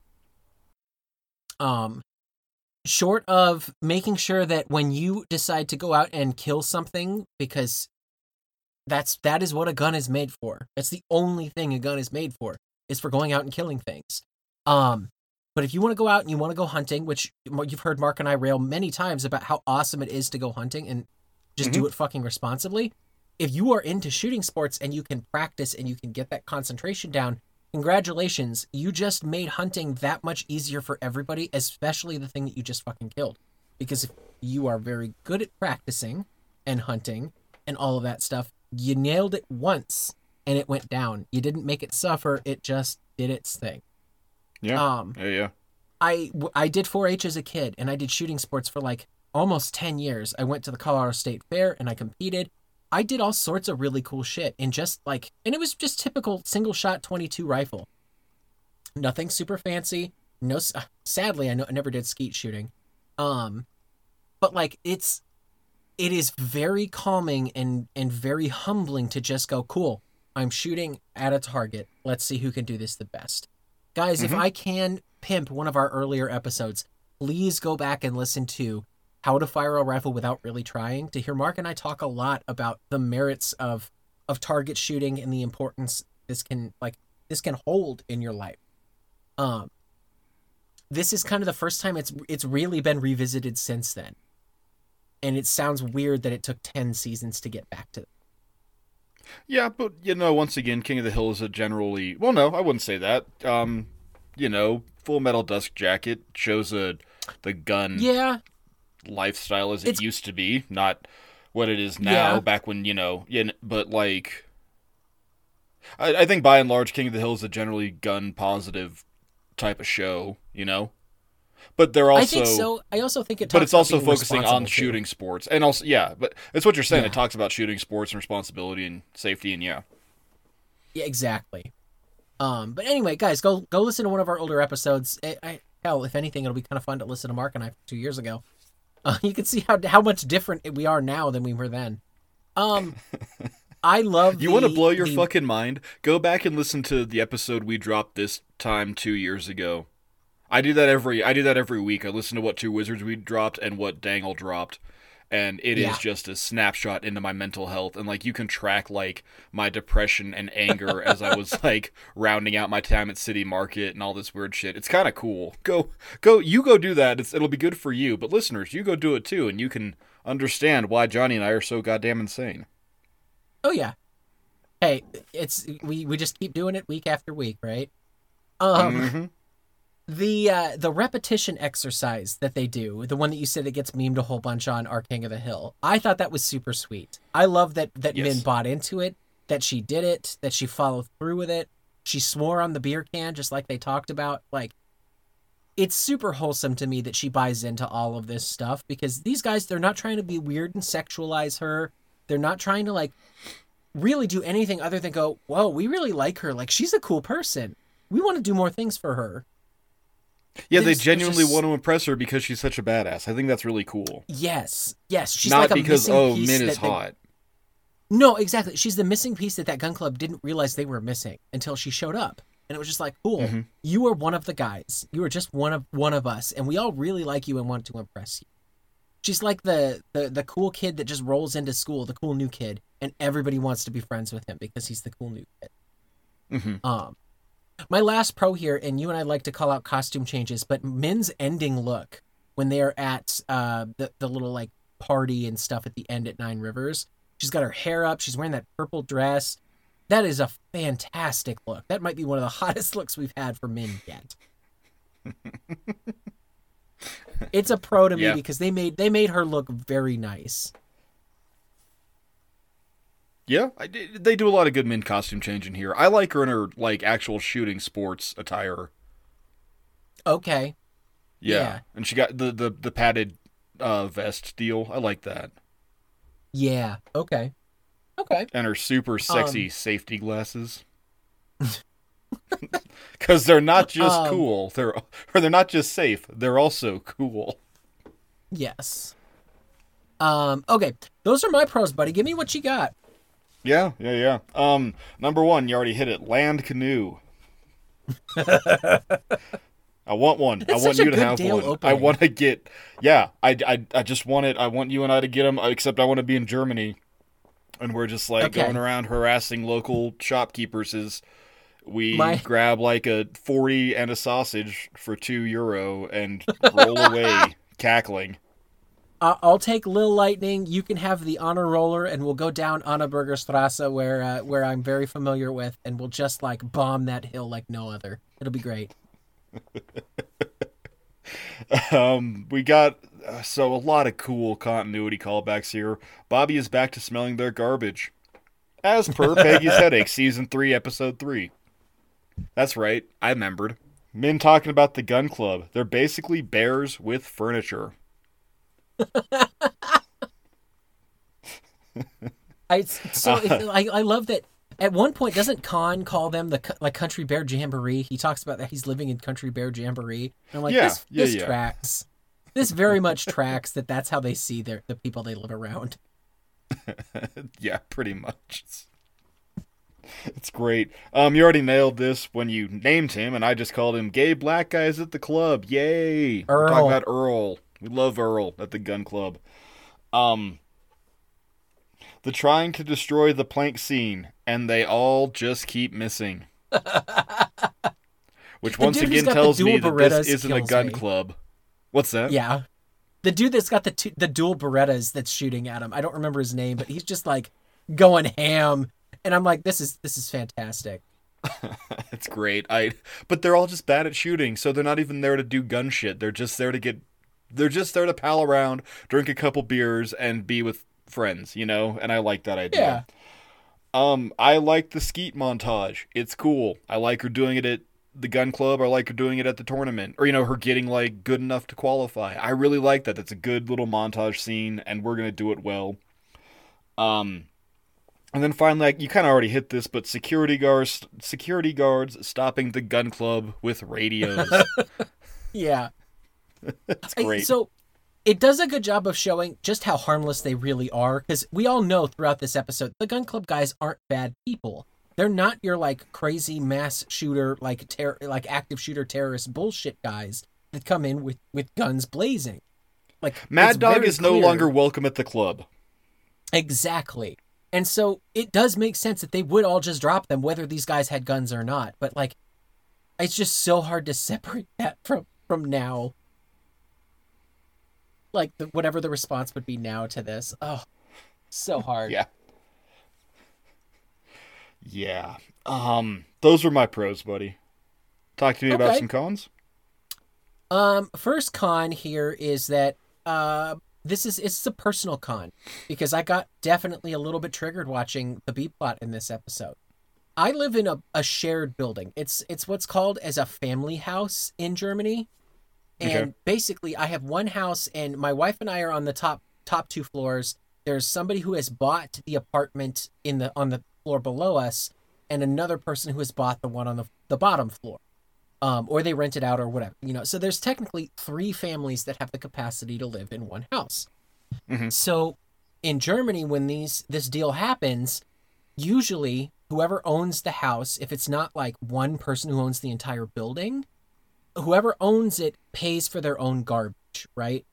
Short of making sure that when you decide to go out and kill something, because that is what a gun is made for. That's the only thing a gun is made for, is for going out and killing things. But if you want to go out and you want to go hunting, which you've heard Mark and I rail many times about how awesome it is to go hunting and just do it fucking responsibly. If you are into shooting sports and you can practice and you can get that concentration down, congratulations, you just made hunting that much easier for everybody, especially the thing that you just fucking killed. Because if you are very good at practicing and hunting and all of that stuff, you nailed it once and it went down. You didn't make it suffer. It just did its thing. Yeah. Yeah. I did 4-H as a kid, and I did shooting sports for like almost 10 years. I went to the Colorado State Fair and I competed. I did all sorts of really cool shit, and it was just typical single shot 22 rifle. Nothing super fancy. No, sadly, I never did skeet shooting. But like it is very calming and very humbling to just go, cool, I'm shooting at a target. Let's see who can do this the best. Guys, if I can pimp one of our earlier episodes, please go back and listen to How to Fire a Rifle Without Really Trying, to hear Mark and I talk a lot about the merits of target shooting and the importance this can hold in your life. This is kind of the first time it's really been revisited since then. And it sounds weird that it took 10 seasons to get back to that. Yeah, but, once again, King of the Hill is a generally... Well, no, I wouldn't say that. Full Metal Dust Jacket shows the gun... Yeah. Lifestyle as it used to be, not what it is now. Yeah. Back when but like, I think by and large, King of the Hill is a generally gun positive type of show, But they're also. I think so. I also think it. Talks but it's about also focusing on shooting sports, and also But it's what you're saying. Yeah. It talks about shooting sports and responsibility and safety, and yeah, exactly. But anyway, guys, go listen to one of our older episodes. Hell, if anything, it'll be kind of fun to listen to Mark and I from 2 years ago. You can see how much different we are now than we were then. I love. You want to blow your fucking mind? Go back and listen to the episode we dropped this time 2 years ago. I do that every week. I listen to what Two Wizards we dropped and what Dangle dropped, and it is just a snapshot into my mental health. And like, you can track like my depression and anger as I was like rounding out my time at City Market and all this weird shit. It's kind of cool. Go do that. It'll be good for you, but listeners, you go do it too, and you can understand why Jonny and I are so goddamn insane. Oh yeah. Hey, it's we just keep doing it week after week, right? The repetition exercise that they do, the one that you said that gets memed a whole bunch on our King of the Hill, I thought that was super sweet. I love that Min bought into it, that she did it, that she followed through with it. She swore on the beer can, just like they talked about. Like, it's super wholesome to me that she buys into all of this stuff, because these guys, they're not trying to be weird and sexualize her. They're not trying to, like, really do anything other than go, whoa, we really like her. Like, she's a cool person. We want to do more things for her. Yeah, they genuinely want to impress her because she's such a badass. I think that's really cool. Yes, yes. She's not like because, oh, Min is hot. No, exactly. She's the missing piece that that gun club didn't realize they were missing until she showed up. And it was just like, cool, mm-hmm. You are one of the guys. You are just one of us, and we all really like you and want to impress you. She's like the cool kid that just rolls into school, the cool new kid, and everybody wants to be friends with him because he's the cool new kid. Mm-hmm. My last pro here, and you and I like to call out costume changes, but Min's ending look when they're at the little like party and stuff at the end at Nine Rivers, she's got her hair up, she's wearing that purple dress. That is a fantastic look. That might be one of the hottest looks we've had for Min yet. It's a pro to me because they made her look very nice. Yeah, they do a lot of good Min costume change in here. I like her in her like actual shooting sports attire. Okay. Yeah. And she got the padded vest deal. I like that. Yeah. Okay. Okay. And her super sexy safety glasses. Because they're not just cool. They're not just safe. They're also cool. Yes. Okay. Those are my pros, buddy. Give me what you got. Yeah. Number one, you already hit it. Land canoe. I want one. That's I want you to have one. Opening. I want to get... Yeah, I just want it. I want you and I to get them, except I want to be in Germany. And we're just like going around harassing local shopkeepers as we grab like a 40 and a sausage for €2 and roll away cackling. I'll take Lil Lightning. You can have the honor roller, and we'll go down Annaberger Strasse where I'm very familiar with, and we'll just like bomb that hill like no other. It'll be great. We got a lot of cool continuity callbacks here. Bobby is back to smelling their garbage, as per Peggy's Headache, Season 3, Episode 3. That's right, I remembered. Min talking about the gun club. They're basically bears with furniture. I love that. At one point, doesn't Khan call them the Country Bear Jamboree? He talks about that he's living in Country Bear Jamboree. And I'm like, this tracks. This very much tracks that's how they see the people they live around. Yeah, pretty much. It's great. You already nailed this when you named him, and I just called him Gay Black Guys at the Club. Yay! Earl. We're talking about Earl. We love Earl at the gun club. The trying to destroy the plank scene, and they all just keep missing. Which once again tells me that this isn't a gun club. What's that? Yeah. The dude that's got the dual Berettas that's shooting at him. I don't remember his name, but he's just like going ham. And I'm like, this is fantastic. It's great. But they're all just bad at shooting, so they're not even there to do gun shit. They're just there to pal around, drink a couple beers, and be with friends, and I like that idea. Yeah. I like the skeet montage. It's cool. I like her doing it at the gun club. I like her doing it at the tournament, or her getting like good enough to qualify. I really like that. That's a good little montage scene, and we're gonna do it well. And then finally, you kind of already hit this, but security guards stopping the gun club with radios. Yeah, that's great. It does a good job of showing just how harmless they really are, because we all know throughout this episode, the gun club guys aren't bad people. They're not your like crazy mass shooter, like active shooter terrorist bullshit guys that come in with guns blazing. Like Mad Dog is no longer welcome at the club. Exactly. And so it does make sense that they would all just drop them, whether these guys had guns or not. But like, it's just so hard to separate that from now. Like whatever the response would be now to this. Oh, so hard. Yeah. Those were my pros, buddy. Talk to me about some cons. First con here is that it's a personal con, because I got definitely a little bit triggered watching the B plot in this episode. I live in a shared building. It's what's called as a family house in Germany. And basically I have one house, and my wife and I are on the top two floors. There's somebody who has bought the apartment on the floor below us, and another person who has bought the one on the bottom floor. or they rent it out or whatever, you know. So there's technically three families that have the capacity to live in one house. Mm-hmm. So in Germany, when this deal happens, usually whoever owns the house, if it's not like one person who owns the entire building, whoever owns it pays for their own garbage, right?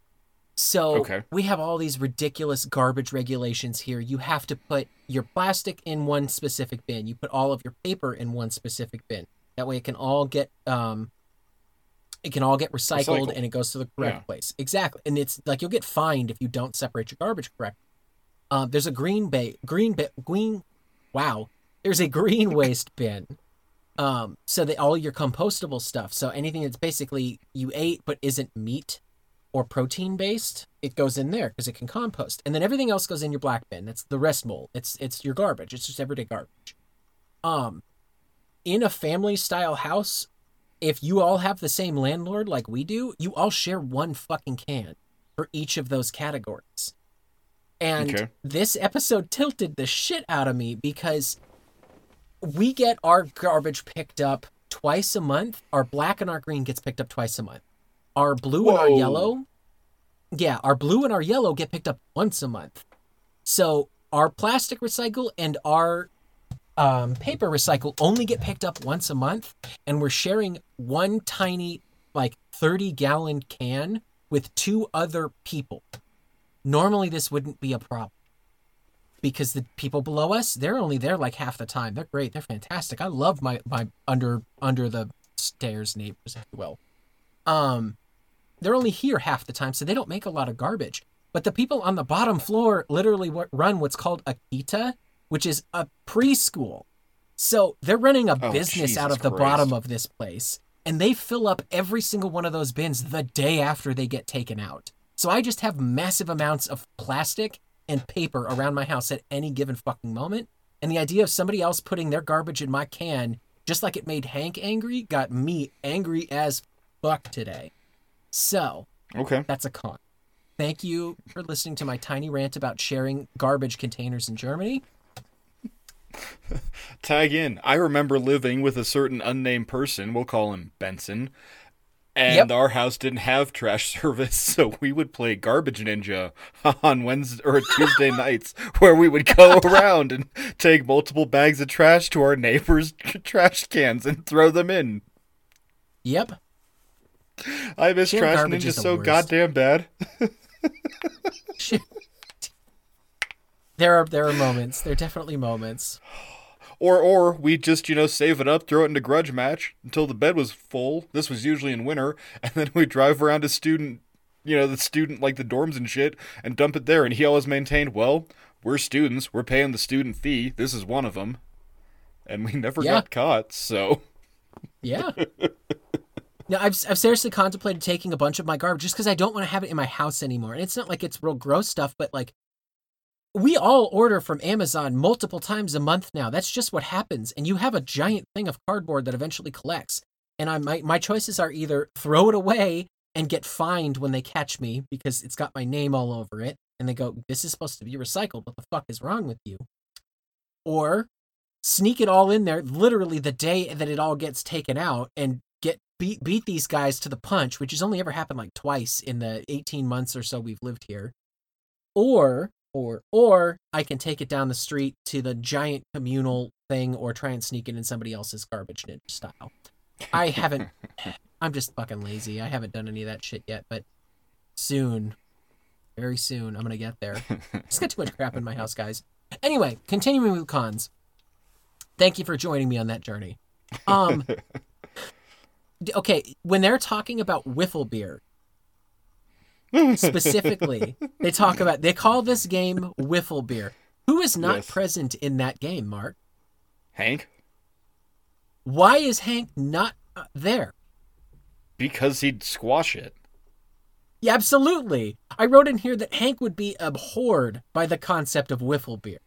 So we have all these ridiculous garbage regulations here. You have to put your plastic in one specific bin. You put all of your paper in one specific bin. That way, it can all get recycled, and it goes to the correct place. Exactly, and it's like you'll get fined if you don't separate your garbage correctly. There's a green waste bin. So that all your compostable stuff. So anything that's basically you ate but isn't meat or protein based, it goes in there because it can compost. And then everything else goes in your black bin. That's the rest mole. It's your garbage. It's just everyday garbage. In a family style house, if you all have the same landlord like we do, you all share one fucking can for each of those categories. And this episode tilted the shit out of me because we get our garbage picked up twice a month. Our black and our green gets picked up twice a month. Our blue and our yellow. Yeah, our blue and our yellow get picked up once a month. So our plastic recycle and our paper recycle only get picked up once a month, and we're sharing one tiny, like 30-gallon can with two other people. Normally this wouldn't be a problem because the people below us, they're only there like half the time. They're great. They're fantastic. I love my under the stairs neighbors, if you will. They're only here half the time, so they don't make a lot of garbage. But the people on the bottom floor literally run what's called a kita, which is a preschool. So they're running a business out of the bottom of this place, and they fill up every single one of those bins the day after they get taken out. So I just have massive amounts of plastic and paper around my house at any given fucking moment. And the idea of somebody else putting their garbage in my can, just like it made Hank angry, got me angry as fuck today. So that's a con. Thank you for listening to my tiny rant about sharing garbage containers in Germany. Tag in. I remember living with a certain unnamed person. We'll call him Benson. And our house didn't have trash service, so we would play Garbage Ninja on Wednesday or Tuesday nights, where we would go around and take multiple bags of trash to our neighbors' trash cans and throw them in. Yep. I miss Trash Ninja so goddamn bad. There are moments. There are definitely moments. Or we just, save it up, throw it into Grudge Match until the bed was full. This was usually in winter. And then we drive around to the dorms and shit, and dump it there. And he always maintained, well, we're students. We're paying the student fee. This is one of them. And we never got caught, so. Yeah. Now, I've seriously contemplated taking a bunch of my garbage just because I don't want to have it in my house anymore. And it's not like it's real gross stuff, but like, we all order from Amazon multiple times a month now. That's just what happens. And you have a giant thing of cardboard that eventually collects. And my choices are either throw it away and get fined when they catch me because it's got my name all over it. And they go, this is supposed to be recycled. What the fuck is wrong with you? Or sneak it all in there literally the day that it all gets taken out and get beat these guys to the punch, which has only ever happened like twice in the 18 months or so we've lived here. Or I can take it down the street to the giant communal thing or try and sneak it in somebody else's Garbage Ninja style. I'm just fucking lazy. I haven't done any of that shit yet, but soon, very soon, I'm going to get there. It's got too much crap in my house, guys. Anyway, continuing with cons. Thank you for joining me on that journey. When they're talking about wiffle beer, specifically, they call this game wiffle beer. Who is not present in that game, Mark? Hank. Why is Hank not there? Because he'd squash it. Yeah, absolutely. I wrote in here that Hank would be abhorred by the concept of wiffle beer.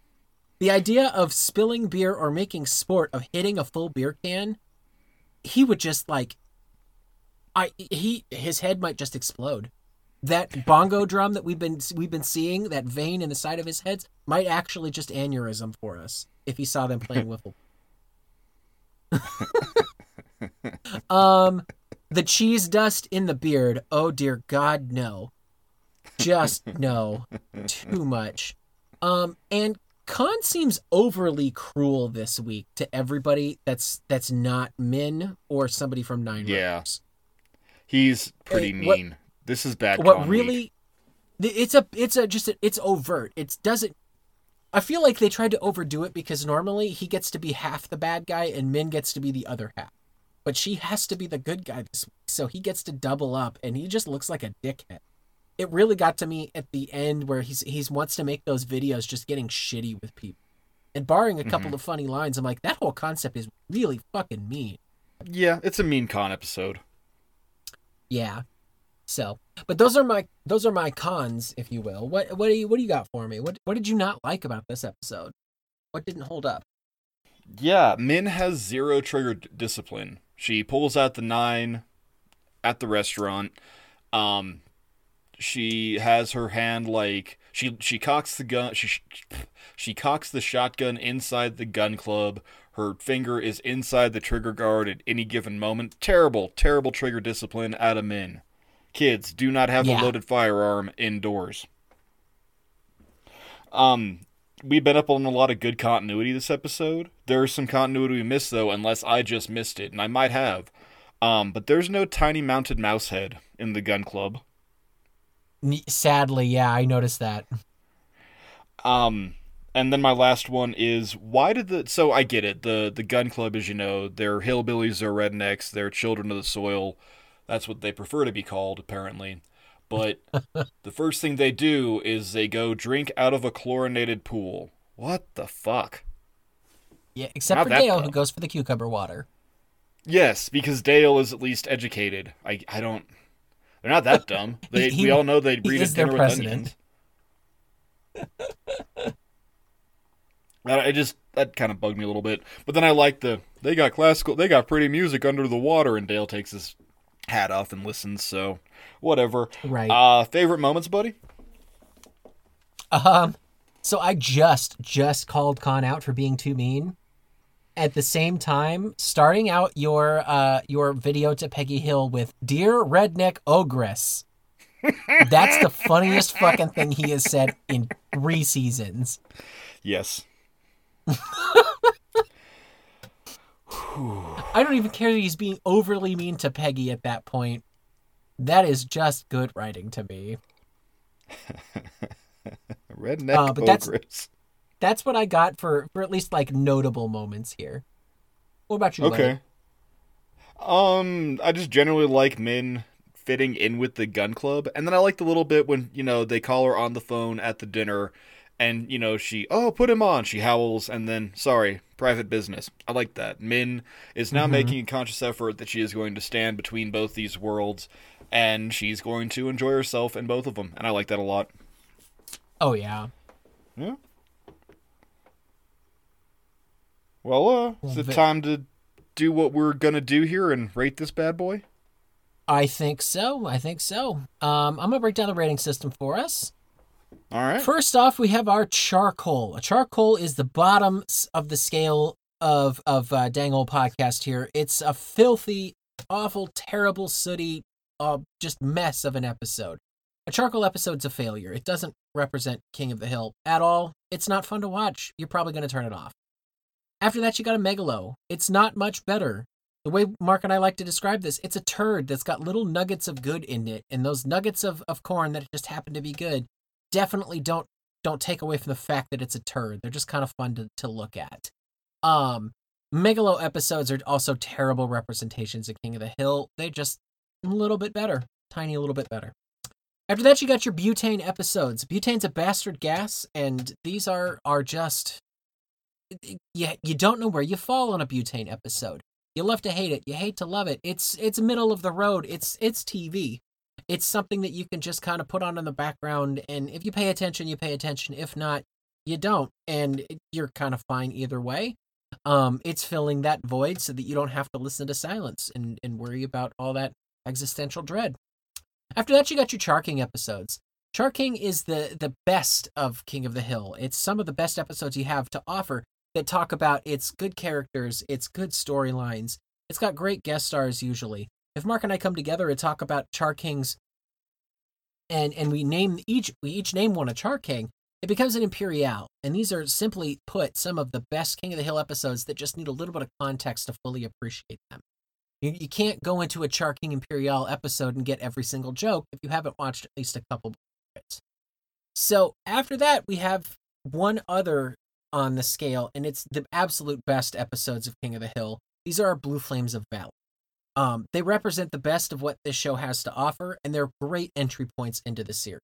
The idea of spilling beer or making sport of hitting a full beer can, he would just like, his head might just explode. That bongo drum that we've been seeing, that vein in the side of his head, might actually just aneurysm for us if he saw them playing wiffle. The cheese dust in the beard. Oh dear God, no. Just no. Too much. And Khan seems overly cruel this week to everybody that's not Min or somebody from Nine Rivers. He's pretty mean. This is bad. What really? It's overt. It doesn't. I feel like they tried to overdo it because normally he gets to be half the bad guy and Min gets to be the other half, but she has to be the good guy this week, so he gets to double up, and he just looks like a dickhead. It really got to me at the end where he's wants to make those videos just getting shitty with people, and barring a couple of funny lines, I'm like, that whole concept is really fucking mean. Yeah, it's a mean con episode. Yeah. So, but those are my cons, if you will. What do you got for me? What did you not like about this episode? What didn't hold up? Yeah, Min has zero trigger discipline. She pulls out the 9 at the restaurant. She has her hand like she cocks the gun. She cocks the shotgun inside the gun club. Her finger is inside the trigger guard at any given moment. Terrible, terrible trigger discipline out of Min. Kids do not have a loaded firearm indoors. We've been up on a lot of good continuity this episode. There's some continuity we missed, though, unless I just missed it, and I might have. But there's no tiny mounted mouse head in the gun club. Sadly, yeah, I noticed that. And then my last one is, why did the... So I get it. The gun club, as you know, they're hillbillies, they're rednecks, they're children of the soil. That's what they prefer to be called, apparently. But the first thing they do is they go drink out of a chlorinated pool. What the fuck? Yeah, except for Dale, who goes for the cucumber water. Yes, because Dale is at least educated. I don't... They're not that dumb. We all know they read a Dinner of Onions. That kind of bugged me a little bit. But then I like they got classical, they got pretty music under the water, and Dale takes his hat off and listens, so whatever. Right. Favorite moments, buddy? So I just called Khan out for being too mean. At the same time, starting out your video to Peggy Hill with "Dear Redneck Ogress," that's the funniest fucking thing he has said in 3 seasons. Yes. I don't even care that he's being overly mean to Peggy at that point. That is just good writing to me. Redneck ogress. That's what I got for at least like notable moments here. What about you, Larry? Okay. I just generally like Min fitting in with the gun club. And then I liked a little bit when, you know, they call her on the phone at the dinner and, you know, she, put him on. She howls and then, sorry, private business. I like that. Min is now making a conscious effort that she is going to stand between both these worlds, and she's going to enjoy herself in both of them. And I like that a lot. Oh, yeah. Yeah. Well, is it time to do what we're going to do here and rate this bad boy? I think so. I'm going to break down the rating system for us. All right. First off, we have our charcoal. A charcoal is the bottom of the scale of Dang Old Podcast here. It's a filthy, awful, terrible, sooty, just mess of an episode. A charcoal episode's a failure. It doesn't represent King of the Hill at all. It's not fun to watch. You're probably going to turn it off. After that, you got a megalo. It's not much better. The way Mark and I like to describe this, it's a turd that's got little nuggets of good in it, and those nuggets of corn that just happen to be good definitely don't take away from the fact that it's a turd. They're just kind of fun to look at. Megalo episodes are also terrible representations of King of the Hill. They're just a little bit better. Tiny little bit better. After that, you got your butane episodes. Butane's a bastard gas, and these are just... You don't know where you fall on a butane episode. You love to hate it. You hate to love it. It's middle of the road. It's TV. It's something that you can just kind of put on in the background, and if you pay attention, you pay attention. If not, you don't, and you're kind of fine either way. It's filling that void so that you don't have to listen to silence and worry about all that existential dread. After that, you got your charking episodes. Charking is the best of King of the Hill. It's some of the best episodes you have to offer that talk about its good characters, its good storylines, It's got great guest stars usually. If Mark and I come together to talk about Char Kings, and we each name one a Char King, it becomes an Imperial. And these are, simply put, some of the best King of the Hill episodes that just need a little bit of context to fully appreciate them. You can't go into a Char King Imperial episode and get every single joke if you haven't watched at least a couple before it. So after that, we have one other on the scale, and it's the absolute best episodes of King of the Hill. These are our Blue Flames of Valor. They represent the best of what this show has to offer, and they're great entry points into the series.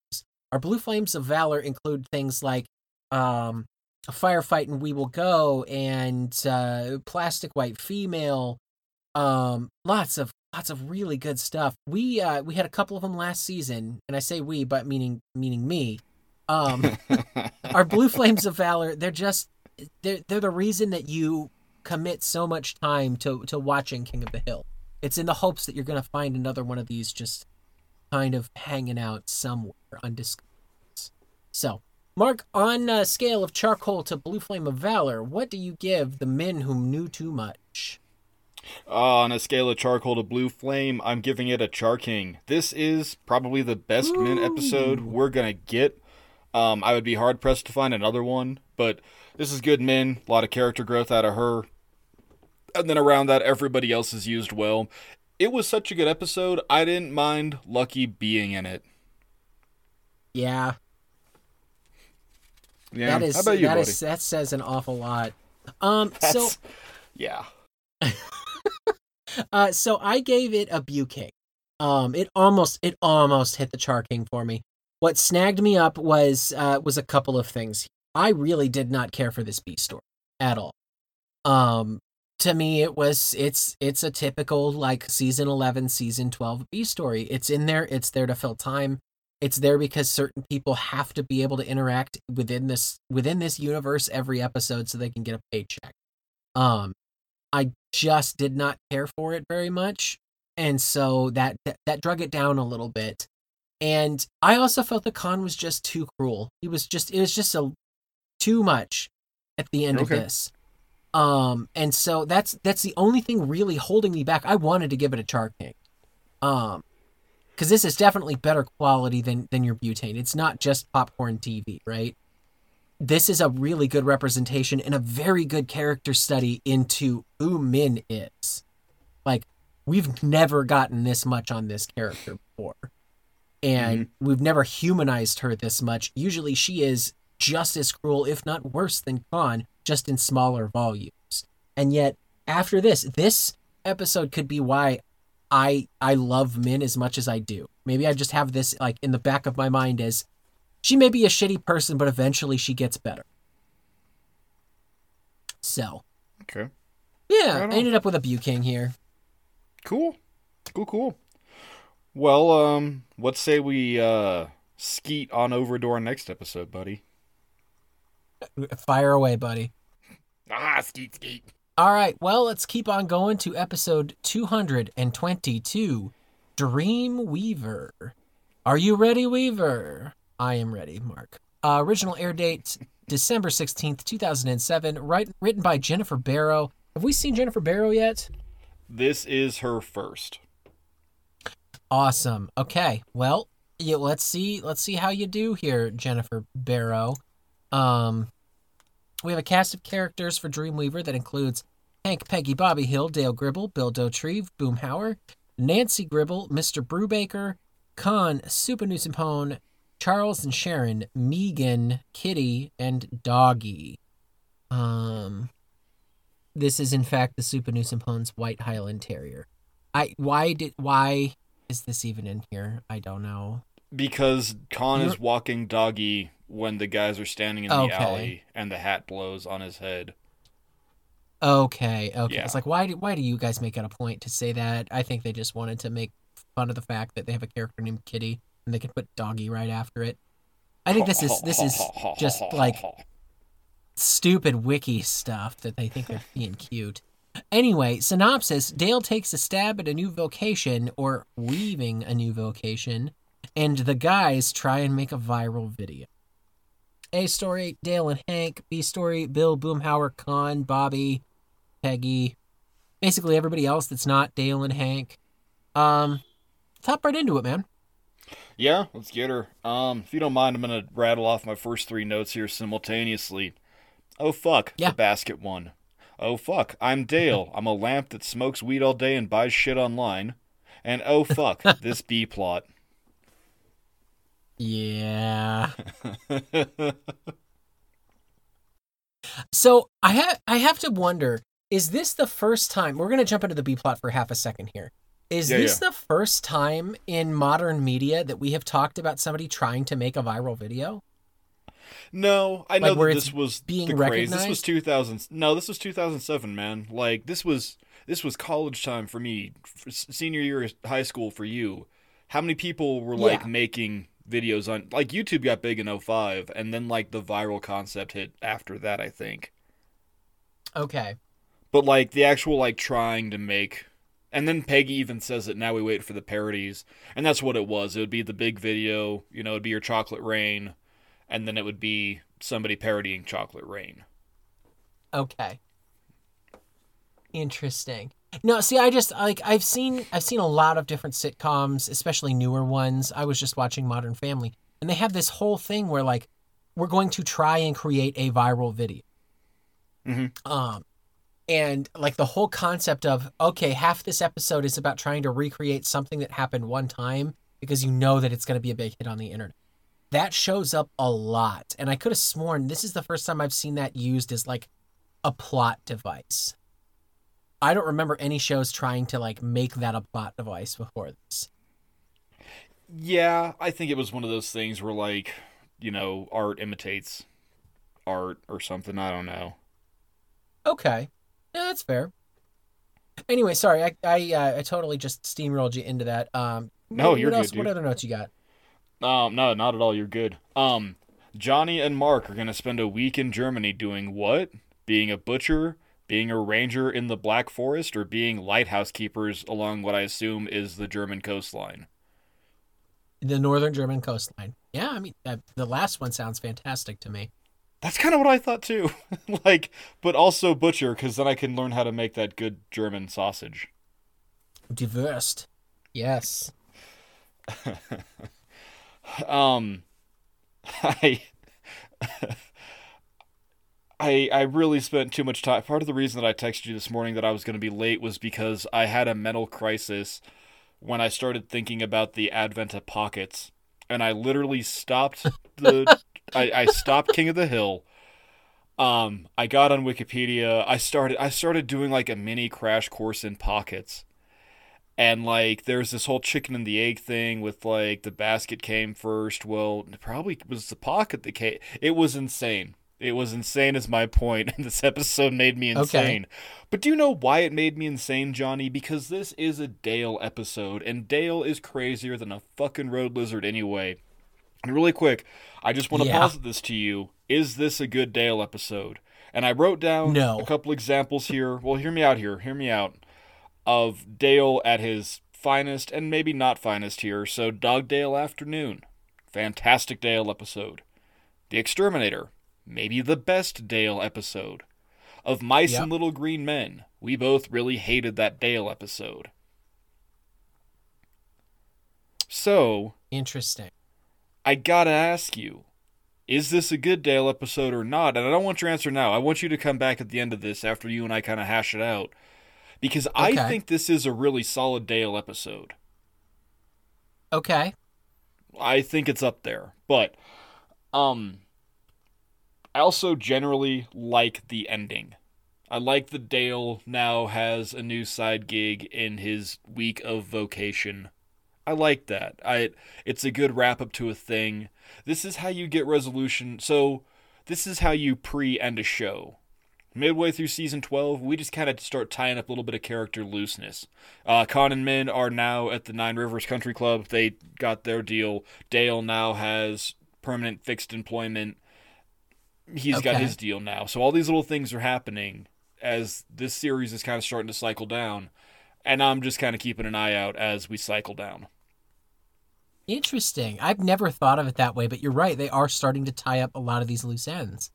Our Blue Flames of Valor include things like A Firefight and We Will Go, and Plastic White Female. Lots of really good stuff. We had a couple of them last season, and I say we, but meaning me. Our Blue Flames of Valor, they're the reason that you commit so much time to watching King of the Hill. It's in the hopes that you're going to find another one of these just kind of hanging out somewhere undiscovered. So, Mark, on a scale of charcoal to Blue Flame of Valor, what do you give The Men Who Knew Too Much? On a scale of charcoal to Blue Flame, I'm giving it a Char King. This is probably the best Men episode we're going to get. I would be hard-pressed to find another one, but this is good Men. A lot of character growth out of her. And then around that, everybody else is used well. It was such a good episode, I didn't mind Lucky being in it. Yeah. That is, how about you, buddy? That says an awful lot. Yeah. So I gave it a Buking. It almost hit the Char King for me. What snagged me up was a couple of things. I really did not care for this B story at all. To me, it's a typical like season 11, season 12 B story. It's in there. It's there to fill time. It's there because certain people have to be able to interact within this universe every episode so they can get a paycheck. I just did not care for it very much, and so that drug it down a little bit. And I also felt that Khan was just too cruel. It was just too much at the end of this. And so that's the only thing really holding me back. I wanted to give it a Char King. Cause this is definitely better quality than your Butane. It's not just popcorn TV, right? This is a really good representation and a very good character study into who Min is. Like, we've never gotten this much on this character before. And we've never humanized her this much. Usually she is just as cruel, if not worse than Khan, just in smaller volumes. And yet after this episode could be why I love Min as much as I do. Maybe I just have this like in the back of my mind as she may be a shitty person, but eventually she gets better. So. Okay. Yeah. I ended up with a Buking here. Cool. Well, let's say we, skeet on over to our next episode, buddy. Fire away, buddy. Skeet. All right, well, let's keep on going to episode 222, Dream Weaver. Are you ready, Weaver? I am ready, Mark. Original air date, December 16th, 2007, written by Jennifer Barrow. Have we seen Jennifer Barrow yet? This is her first. Awesome. Okay, well, yeah, let's see how you do here, Jennifer Barrow. We have a cast of characters for Dreamweaver that includes Hank, Peggy, Bobby Hill, Dale Gribble, Bill Dotreve, Boomhauer, Nancy Gribble, Mr. Brubaker, Khan, Supanusimpone, Charles and Sharon, Megan, Kitty, and Doggy. This is in fact the Supanusumpone's White Highland Terrier. Why is this even in here? I don't know. Because Khan is walking Doggy when the guys are standing in the alley and the hat blows on his head. Okay. Yeah. It's like, why do you guys make it a point to say that? I think they just wanted to make fun of the fact that they have a character named Kitty and they could put Doggy right after it. I think this is just like stupid wiki stuff that they think they're being cute. Anyway, synopsis. Dale takes a stab at a new vocation, or weaving a new vocation, and the guys try and make a viral video. A story, Dale and Hank. B story, Bill, Boomhauer, Khan, Bobby, Peggy, basically everybody else that's not Dale and Hank. Let's hop right into it, man. Yeah, let's get her. If you don't mind, I'm going to rattle off my first three notes here simultaneously. Oh, fuck. Yeah. The basket won. Oh, fuck. I'm Dale. I'm a lamp that smokes weed all day and buys shit online. And oh, fuck, this B-plot. Yeah. So I have to wonder, is this the first time... We're going to jump into the B-plot for half a second here. Is this the first time in modern media that we have talked about somebody trying to make a viral video? No, I know that this was being the craze. This was 2000. No, this was 2007, man. Like this was college time for me, for senior year of high school for you. How many people were making videos on like YouTube got big in 2005, and then like the viral concept hit after that, I think. Okay. But like the actual like trying to make. And then Peggy even says it, now we wait for the parodies. And that's what it was. It would be the big video, you know, it'd be your Chocolate Rain. And then it would be somebody parodying Chocolate Rain. Okay. Interesting. No, see, I just, like, I've seen a lot of different sitcoms, especially newer ones. I was just watching Modern Family. And they have this whole thing where, like, we're going to try and create a viral video. Mm-hmm. And like the whole concept of, okay, half this episode is about trying to recreate something that happened one time because you know that it's going to be a big hit on the internet. That shows up a lot. And I could have sworn this is the first time I've seen that used as like a plot device. I don't remember any shows trying to like make that a plot device before this. Yeah, I think it was one of those things where like, you know, art imitates art or something. I don't know. Okay. No, that's fair. Anyway, sorry, I totally just steamrolled you into that. No, you're good, dude. What other notes you got? No, not at all. You're good. Jonny and Mark are going to spend a week in Germany doing what? Being a butcher, being a ranger in the Black Forest, or being lighthouse keepers along what I assume is the German coastline. The northern German coastline. Yeah, I mean, the last one sounds fantastic to me. That's kind of what I thought, too. Like, but also butcher, because then I can learn how to make that good German sausage. Diverse. Yes. I really spent too much time. Part of the reason that I texted you this morning that I was going to be late was because I had a mental crisis when I started thinking about the advent of pockets. And I literally stopped the... I stopped King of the Hill. I got on Wikipedia. I started doing like a mini crash course in pockets. And like there's this whole chicken and the egg thing with like the basket came first. Well, it probably was the pocket that came. It was insane. It was insane is my point. And this episode made me insane. Okay. But do you know why it made me insane, Jonny? Because this is a Dale episode, and Dale is crazier than a fucking road lizard anyway. And really quick, I just want to posit this to you. Is this a good Dale episode? And I wrote down a couple examples here. Well, hear me out here. Hear me out. Of Dale at his finest and maybe not finest here. So Dog Dale Afternoon. Fantastic Dale episode. The Exterminator. Maybe the best Dale episode. Of Mice and Little Green Men. We both really hated that Dale episode. So. Interesting. I gotta ask you, is this a good Dale episode or not? And I don't want your answer now. I want you to come back at the end of this after you and I kind of hash it out. Because I think this is a really solid Dale episode. Okay. I think it's up there. But I also generally like the ending. I like that Dale now has a new side gig in his week of vocation. I like that. It's a good wrap up to a thing. This is how you get resolution. So this is how you pre-end a show. Midway through season 12, we just kind of start tying up a little bit of character looseness. Con and Min are now at the Nine Rivers Country Club. They got their deal. Dale now has permanent fixed employment. He's got his deal now. So all these little things are happening as this series is kind of starting to cycle down. And I'm just kind of keeping an eye out as we cycle down. Interesting. I've never thought of it that way, but you're right. They are starting to tie up a lot of these loose ends.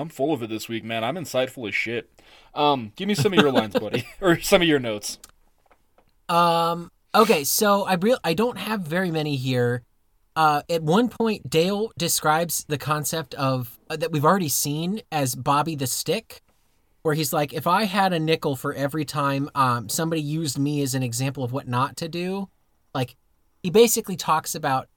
I'm full of it this week, man. I'm insightful as shit. Give me some of your lines, buddy, or some of your notes. Okay, so I don't have very many here. At one point, Dale describes the concept of that we've already seen as Bobby the Stick, where he's like, if I had a nickel for every time somebody used me as an example of what not to do, like, he basically talks about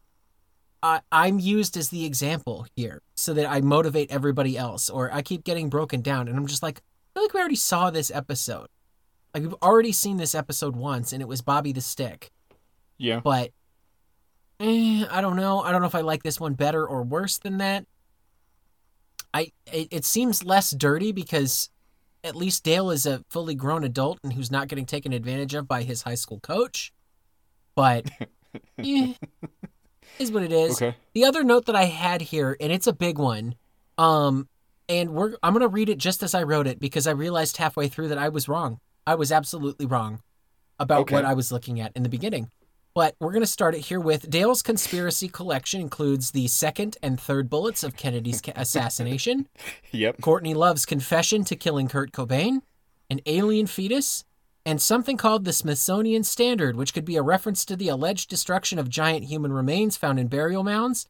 I'm used as the example here so that I motivate everybody else, or I keep getting broken down. And I'm just like, I feel like we already saw this episode. Like, we've already seen this episode once, and it was Bobby the Stick. Yeah. But I don't know. I don't know if I like this one better or worse than that. It seems less dirty because at least Dale is a fully grown adult and who's not getting taken advantage of by his high school coach. But is what it is. Okay. The other note that I had here, and it's a big one, and I'm going to read it just as I wrote it because I realized halfway through that I was wrong. I was absolutely wrong about what I was looking at in the beginning. But we're going to start it here with Dale's conspiracy collection includes the second and third bullets of Kennedy's assassination. Yep. Courtney Love's confession to killing Kurt Cobain, an alien fetus, and something called the Smithsonian Standard, which could be a reference to the alleged destruction of giant human remains found in burial mounds, ...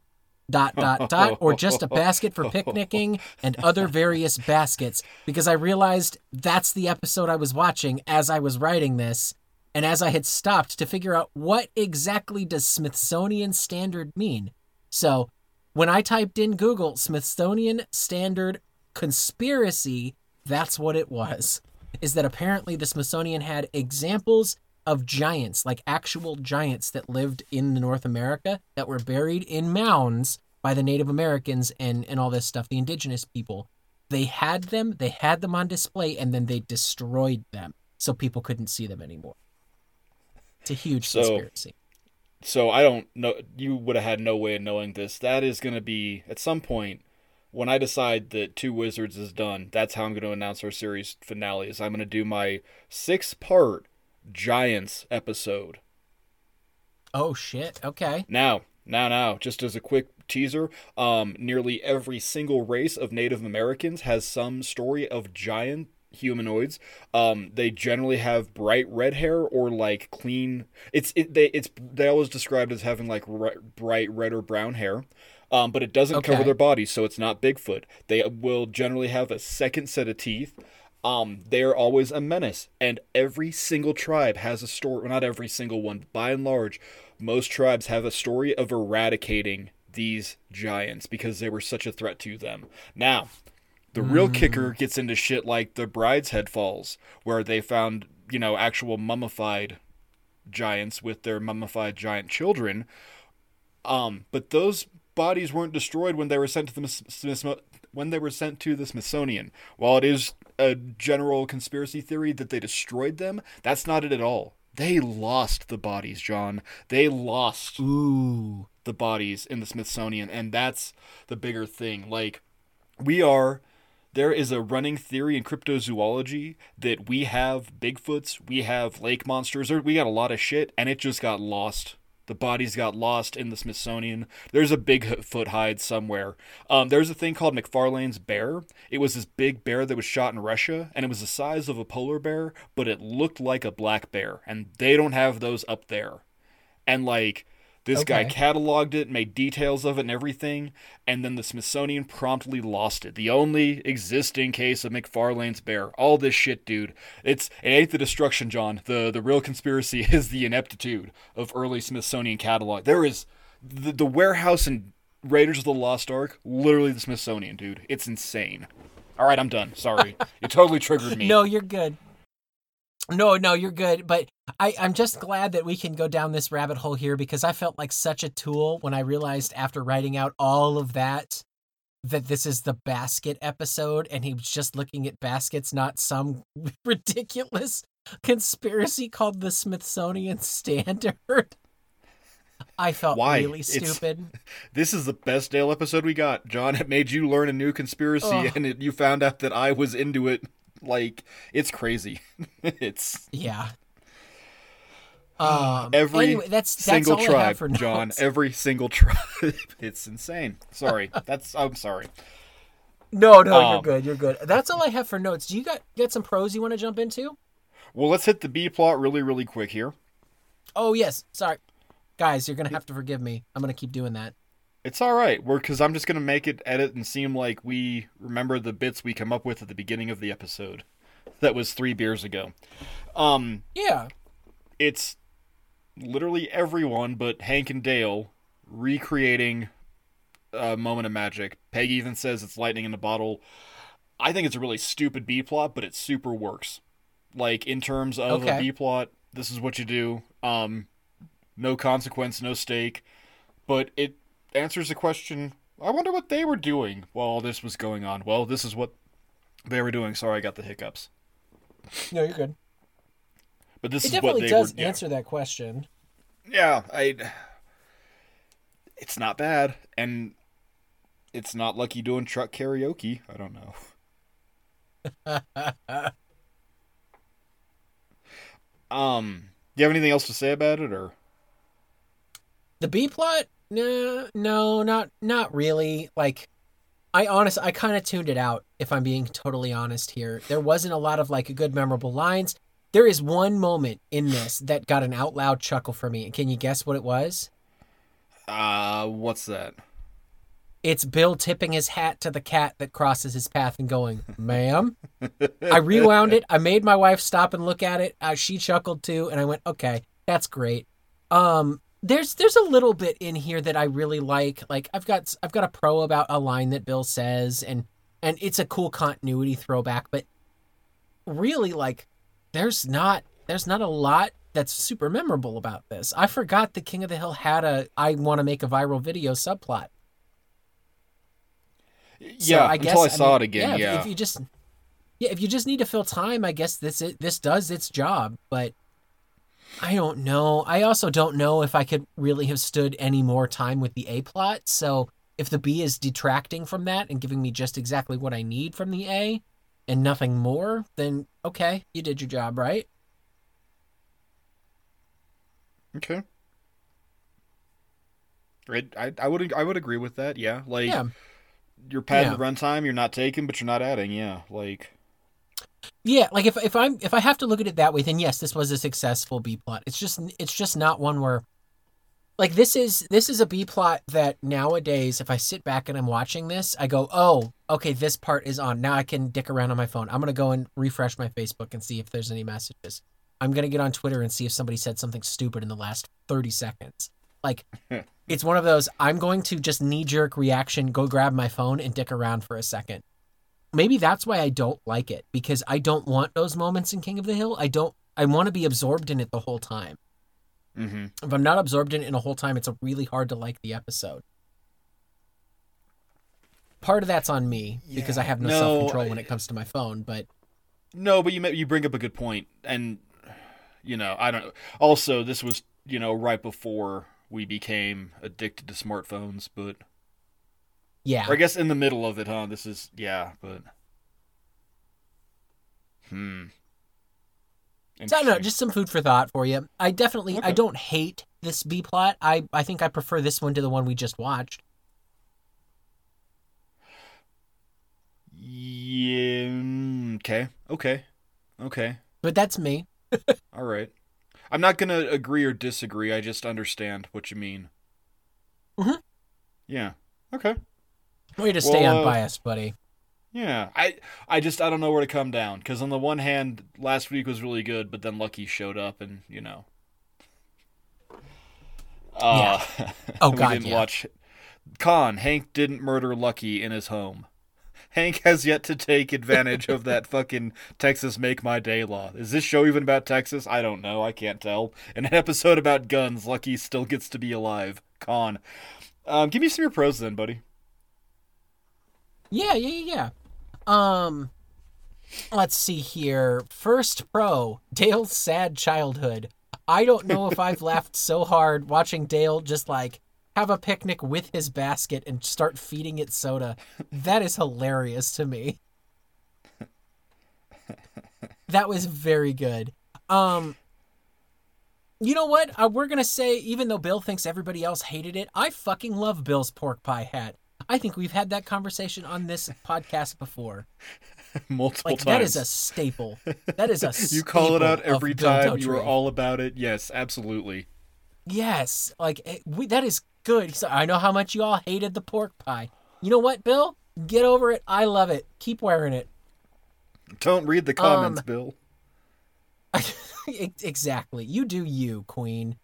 or just a basket for picnicking, and other various baskets, because I realized that's the episode I was watching as I was writing this, and as I had stopped to figure out what exactly does Smithsonian Standard mean. So when I typed in Google Smithsonian Standard conspiracy, that's what it was. Is that apparently the Smithsonian had examples of giants, like actual giants that lived in North America that were buried in mounds by the Native Americans and all this stuff, the indigenous people. They had them on display, and then they destroyed them so people couldn't see them anymore. It's a huge conspiracy. So I don't know. You would have had no way of knowing this. That is going to be, at some point, when I decide that Two Wizards is done, that's how I'm going to announce our series finale. Is I'm going to do my 6-part Giants episode. Oh, shit. Okay. Now, just as a quick teaser, nearly every single race of Native Americans has some story of giant humanoids. They generally have bright red hair or like clean. They always described as having like bright red or brown hair. But it doesn't cover their bodies, so it's not Bigfoot. They will generally have a second set of teeth. They are always a menace, and every single tribe has a story. Well, not every single one, but by and large, most tribes have a story of eradicating these giants because they were such a threat to them. Now, the real kicker gets into shit like the Bride's Head Falls, where they found, actual mummified giants with their mummified giant children. But those bodies weren't destroyed when they were sent to the Smithsonian. While it is a general conspiracy theory that they destroyed them, that's not it at all. They lost the bodies, John. They lost the bodies in the Smithsonian, and that's the bigger thing. Like, there is a running theory in cryptozoology that we have Bigfoots, we have lake monsters, or we got a lot of shit, and it just got lost. The bodies got lost in the Smithsonian. There's a Bigfoot hide somewhere. There's a thing called McFarlane's Bear. It was this big bear that was shot in Russia, and it was the size of a polar bear, but it looked like a black bear, and they don't have those up there. And, like, this guy cataloged it, made details of it and everything, and then the Smithsonian promptly lost it. The only existing case of McFarlane's Bear. All this shit, dude. It ain't the destruction, John. The real conspiracy is the ineptitude of early Smithsonian catalog. There is the warehouse in Raiders of the Lost Ark, literally the Smithsonian, dude. It's insane. All right, I'm done. Sorry. You totally triggered me. No, you're good. No, you're good, but I'm just glad that we can go down this rabbit hole here because I felt like such a tool when I realized after writing out all of that this is the basket episode and he was just looking at baskets, not some ridiculous conspiracy called the Smithsonian Standard. I felt really stupid. This is the best Dale episode we got, John. It made you learn a new conspiracy and you found out that I was into it. Like, it's crazy. It's yeah. Anyway, that's single tribe, John. Every single tribe. It's insane. Sorry, I'm sorry. No, you're good. You're good. That's all I have for notes. Do you got some pros you want to jump into? Well, let's hit the B plot really, really quick here. Oh, yes. Sorry. Guys, you're going to have to forgive me. I'm going to keep doing that. It's all right. Because I'm just going to make it edit and seem like we remember the bits we come up with at the beginning of the episode. That was 3 beers ago. Yeah. It's literally everyone but Hank and Dale recreating a moment of magic. Peg even says it's lightning in a bottle. I think it's a really stupid B-plot, but it super works. Like, in terms of a B-plot, this is what you do. No consequence, no stake. But it answers the question, I wonder what they were doing while all this was going on. Well, this is what they were doing. Sorry, I got the hiccups. No, you're good. But this is what they were doing. It definitely does answer that question. Yeah, it's not bad. And it's not lucky doing truck karaoke. I don't know. Do you have anything else to say about it, or the B plot? No, not really. Like, I kind of tuned it out. If I'm being totally honest here, there wasn't a lot of like good memorable lines. There is one moment in this that got an out loud chuckle for me, and can you guess what it was? What's that? It's Bill tipping his hat to the cat that crosses his path and going, ma'am. I rewound it. I made my wife stop and look at it. She chuckled too. And I went, okay, that's great. There's a little bit in here that I really like. Like I've got a pro about a line that Bill says, and it's a cool continuity throwback, but really, like, there's not a lot that's super memorable about this. I forgot the King of the Hill had I want to make a viral video subplot. Yeah, so I guess, until I saw it again. Yeah. If you just need to fill time, I guess this does its job. But I don't know. I also don't know if I could really have stood any more time with the A plot. So if the B is detracting from that and giving me just exactly what I need from the A and nothing more, then okay, you did your job, right? Okay. I would agree with that. Yeah, like. Yeah. You're padding the runtime. You're not taking, but you're not adding. Yeah, like. Yeah, like if I have to look at it that way, then yes, this was a successful B plot. It's just not one where, like, this is a B plot that nowadays, if I sit back and I'm watching this, I go, oh, okay, this part is on now. I can dick around on my phone. I'm gonna go and refresh my Facebook and see if there's any messages. I'm gonna get on Twitter and see if somebody said something stupid in the last 30 seconds. Like, it's one of those, I'm going to just knee-jerk reaction, go grab my phone and dick around for a second. Maybe that's why I don't like it, because I don't want those moments in King of the Hill. I want to be absorbed in it the whole time. Mm-hmm. If I'm not absorbed in it the whole time, it's really hard to like the episode. Part of that's on me, because I have no self-control when it comes to my phone, but... No, but you bring up a good point, and, you know, I don't... Also, this was, you know, right before... we became addicted to smartphones, but yeah, or I guess in the middle of it, huh? This is, yeah, but So I don't know, just some food for thought for you. I definitely, okay. I don't hate this B plot. I think I prefer this one to the one we just watched. Yeah. Okay. But that's me. All right. I'm not going to agree or disagree. I just understand what you mean. Mm-hmm. Yeah. Okay. Way to stay unbiased, buddy. Yeah. I don't know where to come down. Because on the one hand, last week was really good, but then Lucky showed up and, you know. Yeah. Oh, God, we didn't watch. Hank didn't murder Lucky in his home. Hank has yet to take advantage of that fucking Texas Make My Day law. Is this show even about Texas? I don't know. I can't tell. In an episode about guns, Lucky still gets to be alive. Con. Give me some of your pros then, buddy. Yeah. Let's see here. First pro, Dale's sad childhood. I don't know if I've laughed so hard watching Dale just like, have a picnic with his basket and start feeding it soda. That is hilarious to me. That was very good. You know what? We're going to say, even though Bill thinks everybody else hated it, I fucking love Bill's pork pie hat. I think we've had that conversation on this podcast before. Multiple times. That is a staple. That is a staple. You call it out every time. You are all about it. Yes, absolutely. Yes. That is good. So I know how much you all hated the pork pie. You know what, Bill? Get over it. I love it. Keep wearing it. Don't read the comments, Bill. Exactly. You do you, Queen.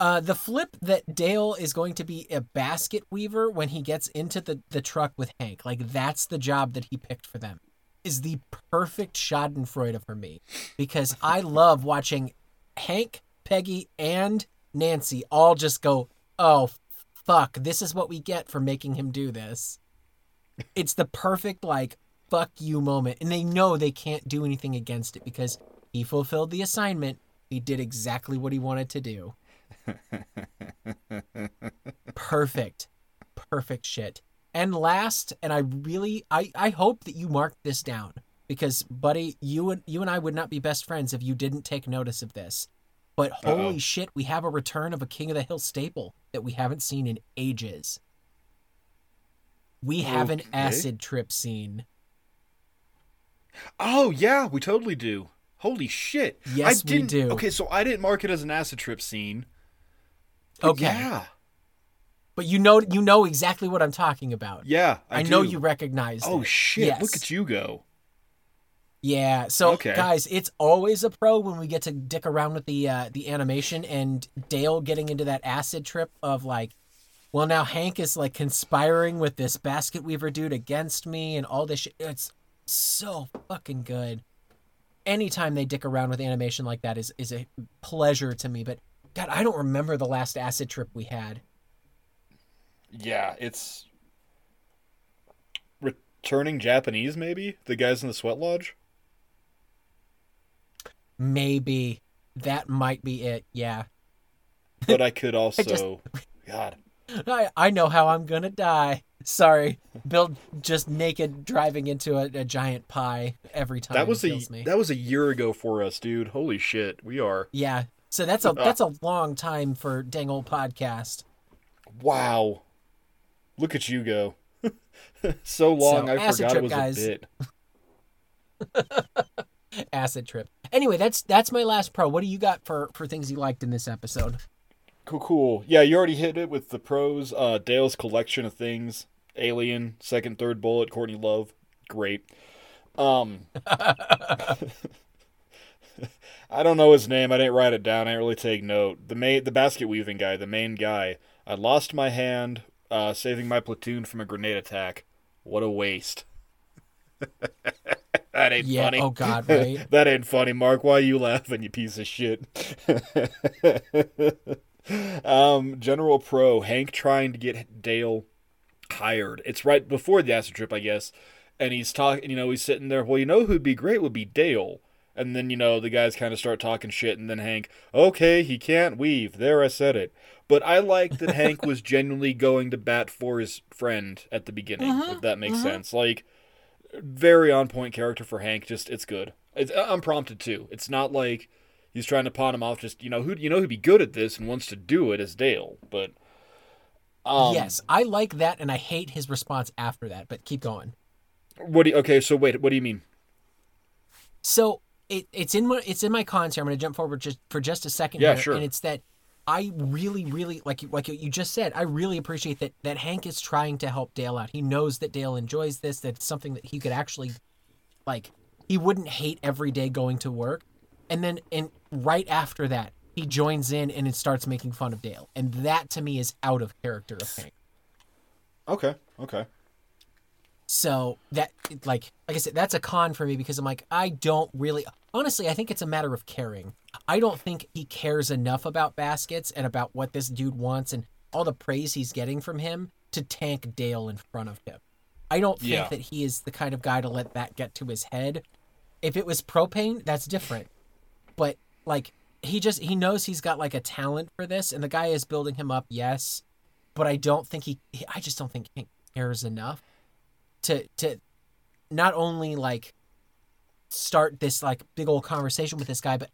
The flip that Dale is going to be a basket weaver when he gets into the truck with Hank. That's the job that he picked for them. Is the perfect schadenfreude for me. Because I love watching Hank, Peggy, and Nancy all just go, oh, fuck, this is what we get for making him do this. It's the perfect, fuck you moment. And they know they can't do anything against it because he fulfilled the assignment. He did exactly what he wanted to do. Perfect shit. And last, and I hope that you marked this down because, buddy, you and I would not be best friends if you didn't take notice of this. But holy shit, we have a return of a King of the Hill staple that we haven't seen in ages. We have an acid trip scene. Oh yeah, we totally do. Holy shit. Yes, we do. Okay, so I didn't mark it as an acid trip scene. Okay. Yeah. But you know exactly what I'm talking about. Yeah, I do. I know you recognize it. Oh, shit. Yes. Look at you go. Yeah. So, guys, it's always a pro when we get to dick around with the animation and Dale getting into that acid trip of well, now Hank is conspiring with this basket weaver dude against me and all this shit. It's so fucking good. Anytime they dick around with animation like that is a pleasure to me. But, God, I don't remember the last acid trip we had. Yeah, it's Returning Japanese, maybe? The guys in the sweat lodge? Maybe. That might be it, yeah. But I could also... God. I know how I'm gonna die. Sorry, Bill just naked driving into a giant pie every time. That was a year ago for us, dude. Holy shit, we are. Yeah, so that's a long time for dang old podcast. Wow, look at you go. So long, I forgot it was a bit. Acid trip. Anyway, that's my last pro. What do you got for things you liked in this episode? Cool. Yeah, you already hit it with the pros. Dale's collection of things. Alien, second, third bullet, Courtney Love. Great. I don't know his name. I didn't write it down. I didn't really take note. The basket weaving guy, the main guy. I lost my hand saving my platoon from a grenade attack. What a waste. That ain't funny. Oh God, right? That ain't funny, Mark. Why are you laughing, you piece of shit? General pro, Hank trying to get Dale hired. It's right before the acid trip, I guess. And he's talking, he's sitting there. Well, who'd be great would be Dale. And then, the guys kind of start talking shit. And then Hank, okay, he can't weave. There, I said it. But I like that Hank was genuinely going to bat for his friend at the beginning, if that makes sense. Very on point character for Hank. Just, it's good. It's unprompted too. It's not like he's trying to pawn him off, just, who'd be good at this and wants to do it is Dale, but... yes, I like that, and I hate his response after that, but keep going. What do you mean? So, it's in my cons here. I'm going to jump forward for just a second here. Yeah, sure. And it's that I really, really, like you just said, I really appreciate that Hank is trying to help Dale out. He knows that Dale enjoys this, that's something that he could actually, he wouldn't hate every day going to work. And then, right after that, he joins in and it starts making fun of Dale. And that, to me, is out of character of Hank. Okay. So, that, like I said, that's a con for me because I'm I don't really... Honestly, I think it's a matter of caring. I don't think he cares enough about baskets and about what this dude wants and all the praise he's getting from him to tank Dale in front of him. I don't think that he is the kind of guy to let that get to his head. If it was propane, that's different. But, he knows he's got, a talent for this, and the guy is building him up, yes. But I just don't think Hank cares enough to not only, start this, big old conversation with this guy, but,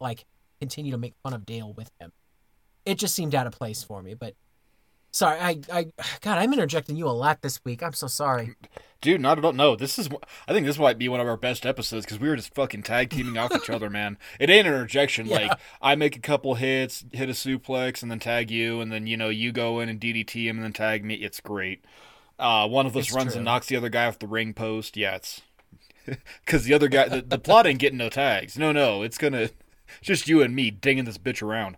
continue to make fun of Dale with him. It just seemed out of place for me, but Sorry, God, I'm interjecting you a lot this week. I'm so sorry. Dude, not at all. No, I think this might be one of our best episodes because we were just fucking tag teaming off each other, man. It ain't an interjection. Yeah. Like, I make a couple hits, hit a suplex, and then tag you, and then, you know, you go in and DDT him and then tag me. It's great. One of us runs and knocks the other guy off the ring post. Yeah, it's... Because the other guy... the plot ain't getting no tags. No, it's gonna... Just you and me dinging this bitch around.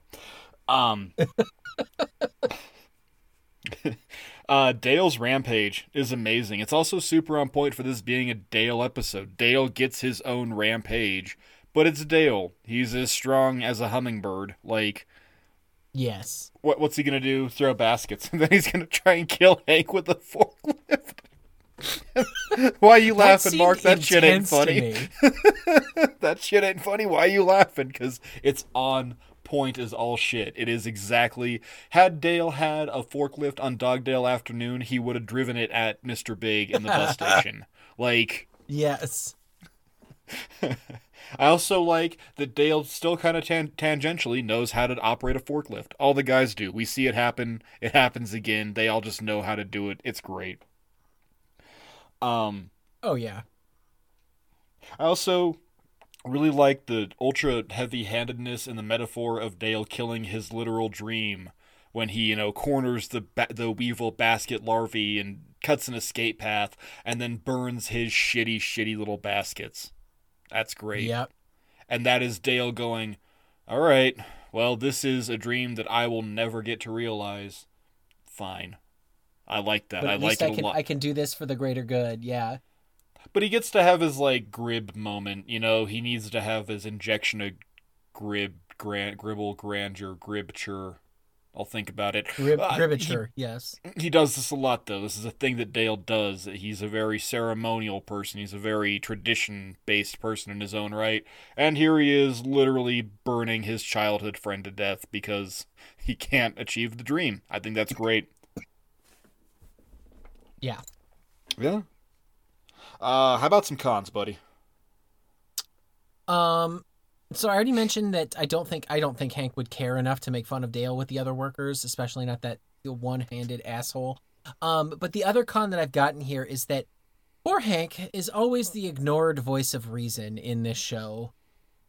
Dale's rampage is amazing. It's also super on point for this being a Dale episode. Dale gets his own rampage, but it's Dale. He's as strong as a hummingbird. Like, yes. What's he gonna do? Throw baskets, and then he's gonna try and kill Hank with a forklift. Why are you laughing, Mark? That shit ain't funny. That shit ain't funny. Why are you laughing? Because it's on point is all shit. It is exactly. Had Dale had a forklift on Dogdale afternoon, he would have driven it at Mr. Big in the bus station. Like, yes. I also like that Dale still kind of tangentially knows how to operate a forklift. All the guys do. We see it happen. It happens again. They all just know how to do it. It's great. Oh yeah. I also really like the ultra heavy-handedness and the metaphor of Dale killing his literal dream when he, you know, corners the weevil basket larvae and cuts an escape path and then burns his shitty little baskets. That's great. Yep. And that is Dale going, all right, well, this is a dream that I will never get to realize. Fine. I like that. But I like it a lot. I can do this for the greater good. Yeah. But he gets to have his, like, Grib moment, you know? He needs to have his injection of grandeur. I'll think about it. Gribature, yes. He does this a lot, though. This is a thing that Dale does. He's a very ceremonial person. He's a very tradition-based person in his own right. And here he is literally burning his childhood friend to death because he can't achieve the dream. I think that's great. Yeah. Yeah. How about some cons, buddy? So I already mentioned that I don't think Hank would care enough to make fun of Dale with the other workers, especially not that one-handed asshole. But the other con that I've gotten here is that poor Hank is always the ignored voice of reason in this show.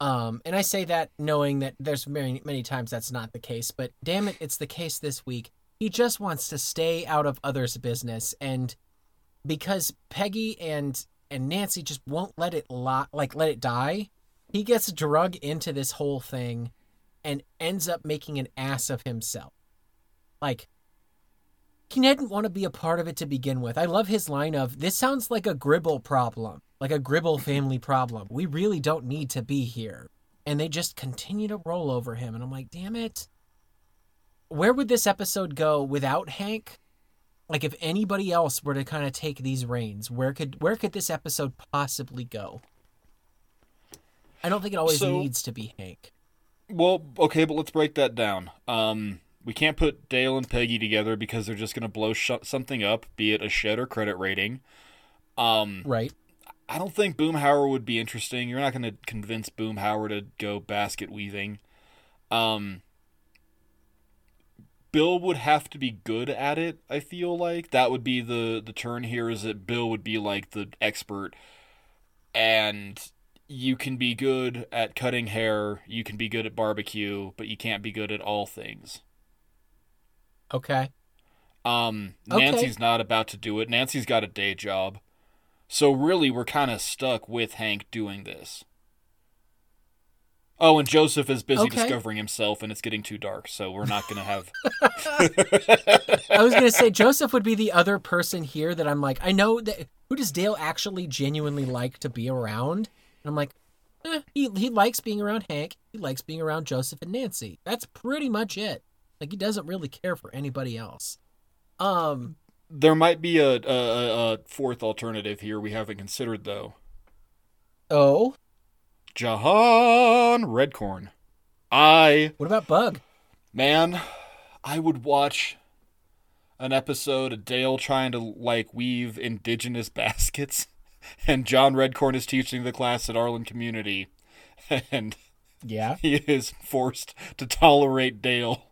And I say that knowing that there's many, many times that's not the case, but damn it, it's the case this week. He just wants to stay out of others' business, and because Peggy and Nancy just won't let it let it die, he gets drug into this whole thing and ends up making an ass of himself. Like, he didn't want to be a part of it to begin with. I love his line of, this sounds like a Gribble problem, like a Gribble family problem. We really don't need to be here. And they just continue to roll over him. And I'm like, damn it. Where would this episode go without Hank? Like, if anybody else were to kind of take these reins, where could this episode possibly go? I don't think it always needs to be Hank. Well, okay, but let's break that down. We can't put Dale and Peggy together because they're just going to blow something up, be it a shed or credit rating. Right. I don't think Boomhauer would be interesting. You're not going to convince Boomhauer to go basket weaving. Bill would have to be good at it, I feel like. That would be the turn here, is that Bill would be like the expert. And you can be good at cutting hair, you can be good at barbecue, but you can't be good at all things. Okay. Nancy's not about to do it. Nancy's got a day job. So really, we're kind of stuck with Hank doing this. Oh, and Joseph is busy discovering himself, and it's getting too dark, so we're not going to have... I was going to say, Joseph would be the other person here that I'm like, I know that... Who does Dale actually genuinely like to be around? And I'm like, he likes being around Hank. He likes being around Joseph and Nancy. That's pretty much it. Like, he doesn't really care for anybody else. There might be a fourth alternative here we haven't considered, though. Oh? Jahan Redcorn. What about Bug? Man, I would watch an episode of Dale trying to, like, weave indigenous baskets, and John Redcorn is teaching the class at Arlen Community, and yeah, he is forced to tolerate Dale.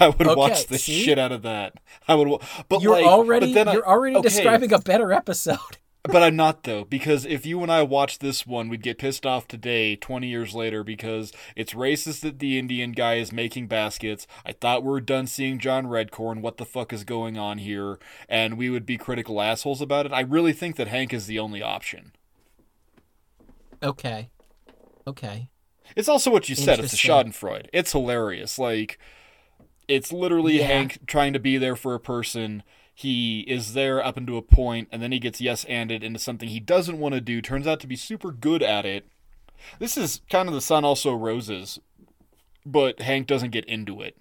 I would watch the shit out of that. I would, but you're like, already, but then you're already describing a better episode. But I'm not, though, because if you and I watched this one, we'd get pissed off today, 20 years later, because it's racist that the Indian guy is making baskets. I thought we were done seeing John Redcorn. What the fuck is going on here? And we would be critical assholes about it. I really think that Hank is the only option. Okay. Okay. It's also what you said. It's the Schadenfreude. It's hilarious. Like, it's literally Hank trying to be there for a person. He is there up into a point, and then he gets yes-anded into something he doesn't want to do. Turns out to be super good at it. This is kind of the Sun Also Roses, but Hank doesn't get into it.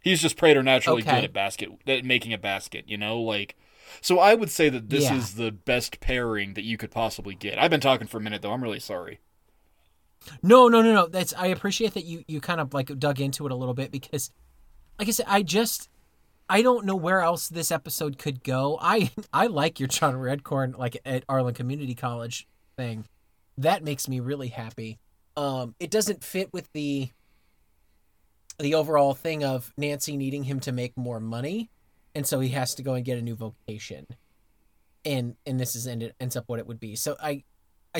He's just preternaturally good at making a basket, you know? Like, so I would say that this is the best pairing that you could possibly get. I've been talking for a minute, though. I'm really sorry. No. I appreciate that you kind of like dug into it a little bit, because, like I said, I don't know where else this episode could go. I like your John Redcorn, like at Arlen Community College thing. That makes me really happy. It doesn't fit with the overall thing of Nancy needing him to make more money, and so he has to go and get a new vocation. And this is and it ends up what it would be. So I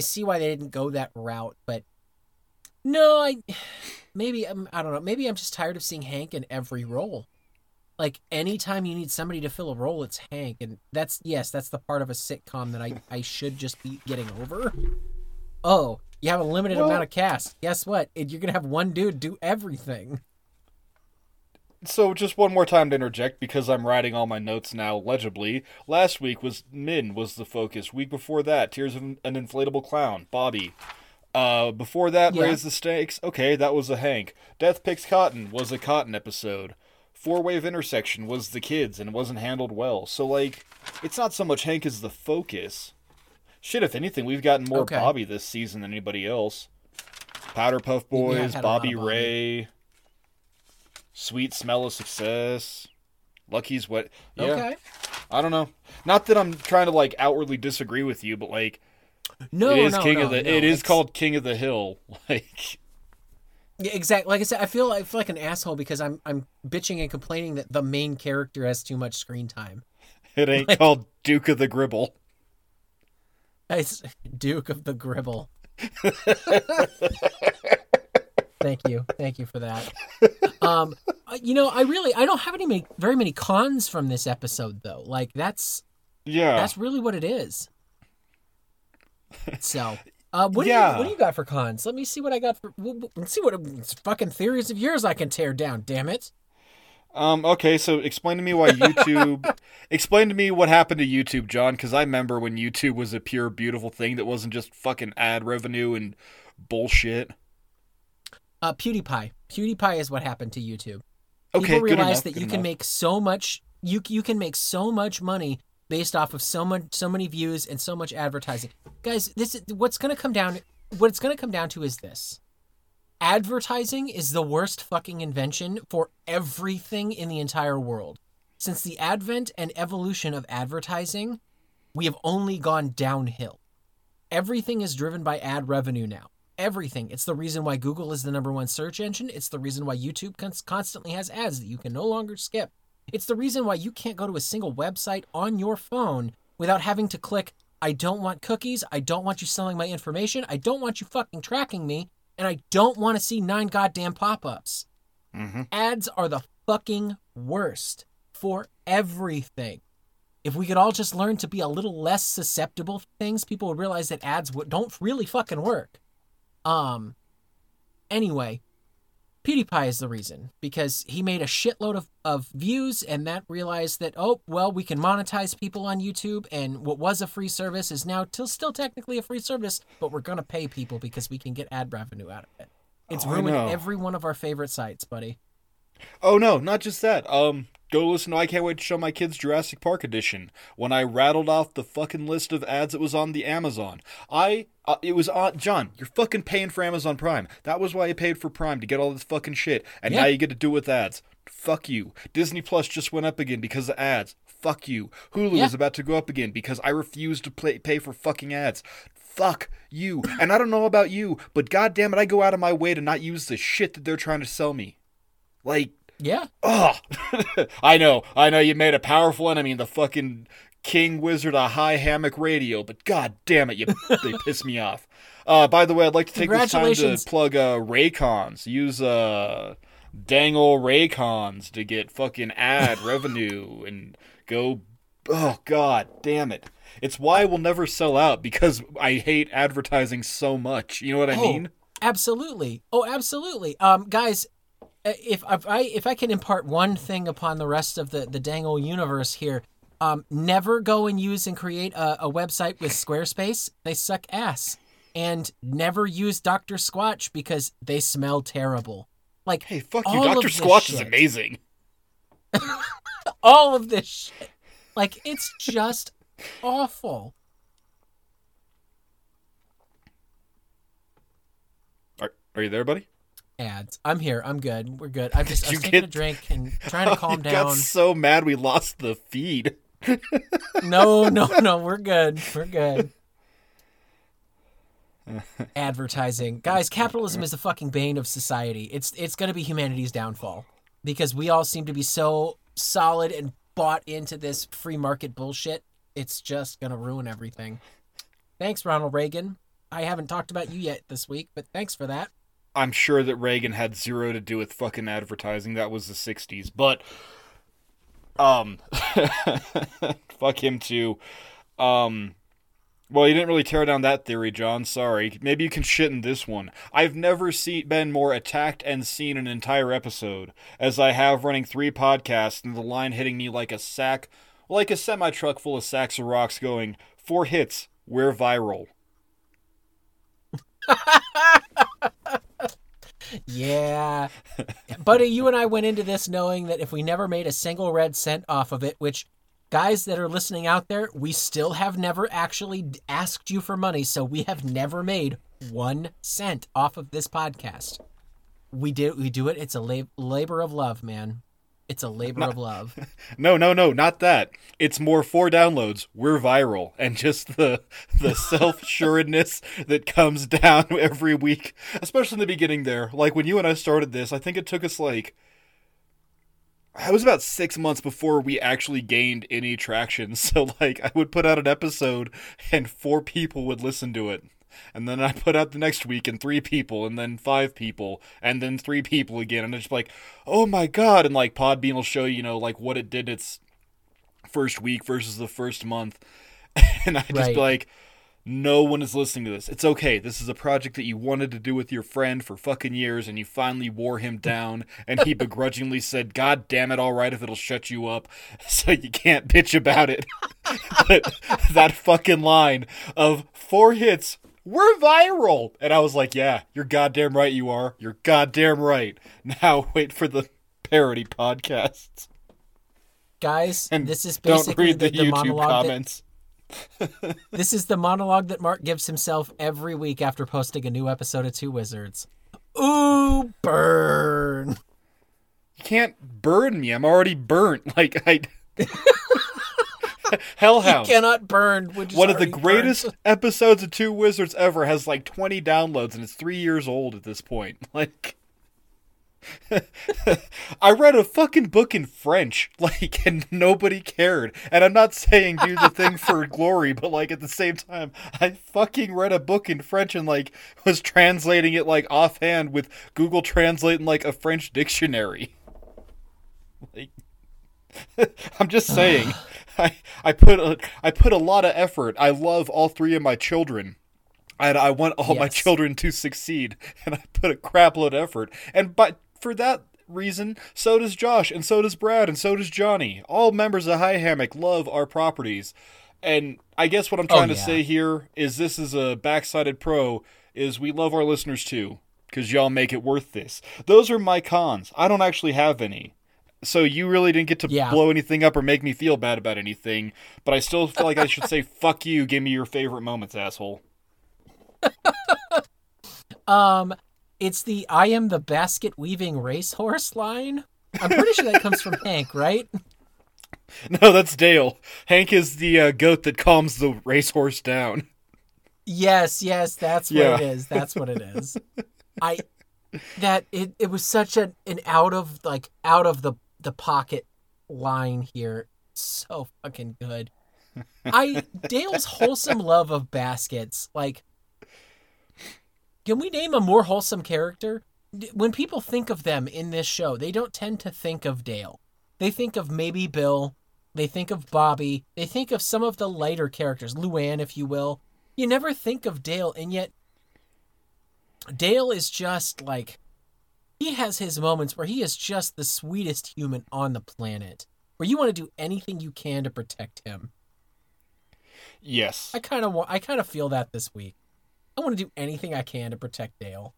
see why they didn't go that route, but no, I don't know. Maybe I'm just tired of seeing Hank in every role. Like, anytime you need somebody to fill a role, it's Hank. And that's the part of a sitcom that I should just be getting over. Oh, you have a limited amount of cast. Guess what? You're going to have one dude do everything. So just one more time to interject, because I'm writing all my notes now legibly. Last week was Min was the focus. Week before that, Tears of an Inflatable Clown, Bobby. Before that, Raise the Stakes. Okay, that was a Hank. Death Picks Cotton was a Cotton episode. Four-Wave Intersection was the kids, and it wasn't handled well. So, like, it's not so much Hank as the focus. Shit, if anything, we've gotten more Bobby this season than anybody else. Powder Puff Boys, Bobby Ray, Sweet Smell of Success, Lucky's Wet. Yeah. Okay. I don't know. Not that I'm trying to, like, outwardly disagree with you, but, like, it is called King of the Hill. Like... Yeah, exactly. Like I said, I feel like an asshole because I'm bitching and complaining that the main character has too much screen time. It ain't like, called Duke of the Gribble. It's Duke of the Gribble. Thank you for that. I don't have very many cons from this episode though. Like that's really what it is. So. What do you got for cons? Let me see what I got for... Let's see what fucking theories of yours I can tear down, damn it. Okay, so explain to me why YouTube... explain to me what happened to YouTube, John, because I remember when YouTube was a pure, beautiful thing that wasn't just fucking ad revenue and bullshit. PewDiePie. PewDiePie is what happened to YouTube. Okay, people realized that you can make so much... You can make so much money... based off of so many views and so much advertising. Guys, what it's going to come down to is this. Advertising is the worst fucking invention for everything in the entire world. Since the advent and evolution of advertising, we have only gone downhill. Everything is driven by ad revenue now. Everything. It's the reason why Google is the number one search engine. It's the reason why YouTube constantly has ads that you can no longer skip. It's the reason why you can't go to a single website on your phone without having to click, I don't want cookies, I don't want you selling my information, I don't want you fucking tracking me, and I don't want to see 9 goddamn pop-ups. Mm-hmm. Ads are the fucking worst for everything. If we could all just learn to be a little less susceptible to things, people would realize that ads don't really fucking work. Anyway... PewDiePie is the reason, because he made a shitload of views and that realized that, we can monetize people on YouTube, and what was a free service is now still technically a free service, but we're going to pay people because we can get ad revenue out of it. It's ruined every one of our favorite sites, buddy. Oh, no, not just that. Go listen to I Can't Wait to Show My Kids Jurassic Park Edition when I rattled off the fucking list of ads that was on the Amazon. It was on... John, you're fucking paying for Amazon Prime. That was why you paid for Prime, to get all this fucking shit. And now you get to do it with ads. Fuck you. Disney Plus just went up again because of ads. Fuck you. Hulu is about to go up again because I refuse to pay for fucking ads. Fuck you. And I don't know about you, but goddamn it, I go out of my way to not use the shit that they're trying to sell me. Like, yeah. Ugh. I know you made a powerful enemy in the fucking King Wizard of High Hammock Radio, but god damn it, they piss me off. By the way, I'd like to take this time to plug Raycons. Use Dangle Raycons to get fucking ad revenue and go. Oh god damn it. It's why we'll never sell out, because I hate advertising so much. You know what I mean? Absolutely. Oh, absolutely. Guys, if I can impart one thing upon the rest of the Dangle universe here, never go and use and create a website with Squarespace. They suck ass. And never use Dr. Squatch because they smell terrible. Like, hey, fuck you. Dr. Squatch is amazing. All of this shit. Like, it's just awful. Are you there, buddy? Ads. I'm here. I'm good. We're good. I'm taking a drink and trying to calm down. I got so mad we lost the feed. No. We're good. We're good. Advertising. Guys, capitalism is the fucking bane of society. It's going to be humanity's downfall, because we all seem to be so solid and bought into this free market bullshit. It's just going to ruin everything. Thanks, Ronald Reagan. I haven't talked about you yet this week, but thanks for that. I'm sure that Reagan had zero to do with fucking advertising. That was the 60s, but fuck him too. Well, you didn't really tear down that theory, John. Sorry. Maybe you can shit in this one. I've never been more attacked and seen an entire episode as I have running three podcasts, and the line hitting me like a semi-truck full of sacks of rocks going, 4 hits, we're viral. Yeah. Buddy, you and I went into this knowing that if we never made a single red cent off of it, which, guys that are listening out there, we still have never actually asked you for money, so we have never made 1 cent off of this podcast. We do it. It's a labor of love, man. It's a labor of love. No, not that. It's more 4 downloads, we're viral, and just the self-assuredness that comes down every week, especially in the beginning there. Like, when you and I started this, I think it took us it was about 6 months before we actually gained any traction. So, I would put out an episode, and 4 people would listen to it. And then I put out the next week, and 3 people, and then 5 people, and then 3 people again. And it's just oh my god. And Podbean will show you, what it did its first week versus the first month. And I just be like, no one is listening to this. It's okay. This is a project that you wanted to do with your friend for fucking years, and you finally wore him down, and he begrudgingly said, god damn it, all right, if it'll shut you up, so you can't bitch about it. But that fucking line of 4 hits, we're viral. And I was like, yeah, you're goddamn right you are. You're goddamn right. Now wait for the parody podcasts. Guys, and this is basically the YouTube comments. This is the monologue that Mark gives himself every week after posting a new episode of Two Wizards. Ooh, burn. You can't burn me. I'm already burnt. Hellhounds. You cannot burn. One of the greatest episodes of Two Wizards ever has 20 downloads, and it's 3 years old at this point. I read a fucking book in French, and nobody cared. And I'm not saying do the thing for glory, but at the same time, I fucking read a book in French and was translating it offhand with Google Translate and a French dictionary. I'm just saying. I put a lot of effort. I love all 3 of my children, and I want all my children to succeed. And I put a crap load of effort. And but for that reason, so does Josh, and so does Brad, and so does Jonny. All members of High Hammock love our properties. And I guess what I'm trying to say here is, this is a backsided pro, is we love our listeners too, because y'all make it worth this. Those are my cons. I don't actually have any. So you really didn't get to blow anything up or make me feel bad about anything, but I still feel I should say, fuck you, give me your favorite moments, asshole. It's the I am the basket weaving racehorse line. I'm pretty sure that comes from Hank, right? No, that's Dale. Hank is the goat that calms the racehorse down. Yes, that's what it is. That's what it is. I that it was such an out of the pocket line here. So fucking good. Dale's wholesome love of baskets. Like, can we name a more wholesome character? When people think of them in this show, they don't tend to think of Dale. They think of maybe Bill. They think of Bobby. They think of some of the lighter characters, Luann, if you will. You never think of Dale, and yet Dale is just like, he has his moments where he is just the sweetest human on the planet, where you want to do anything you can to protect him. Yes. I kind of feel that this week. I want to do anything I can to protect Dale.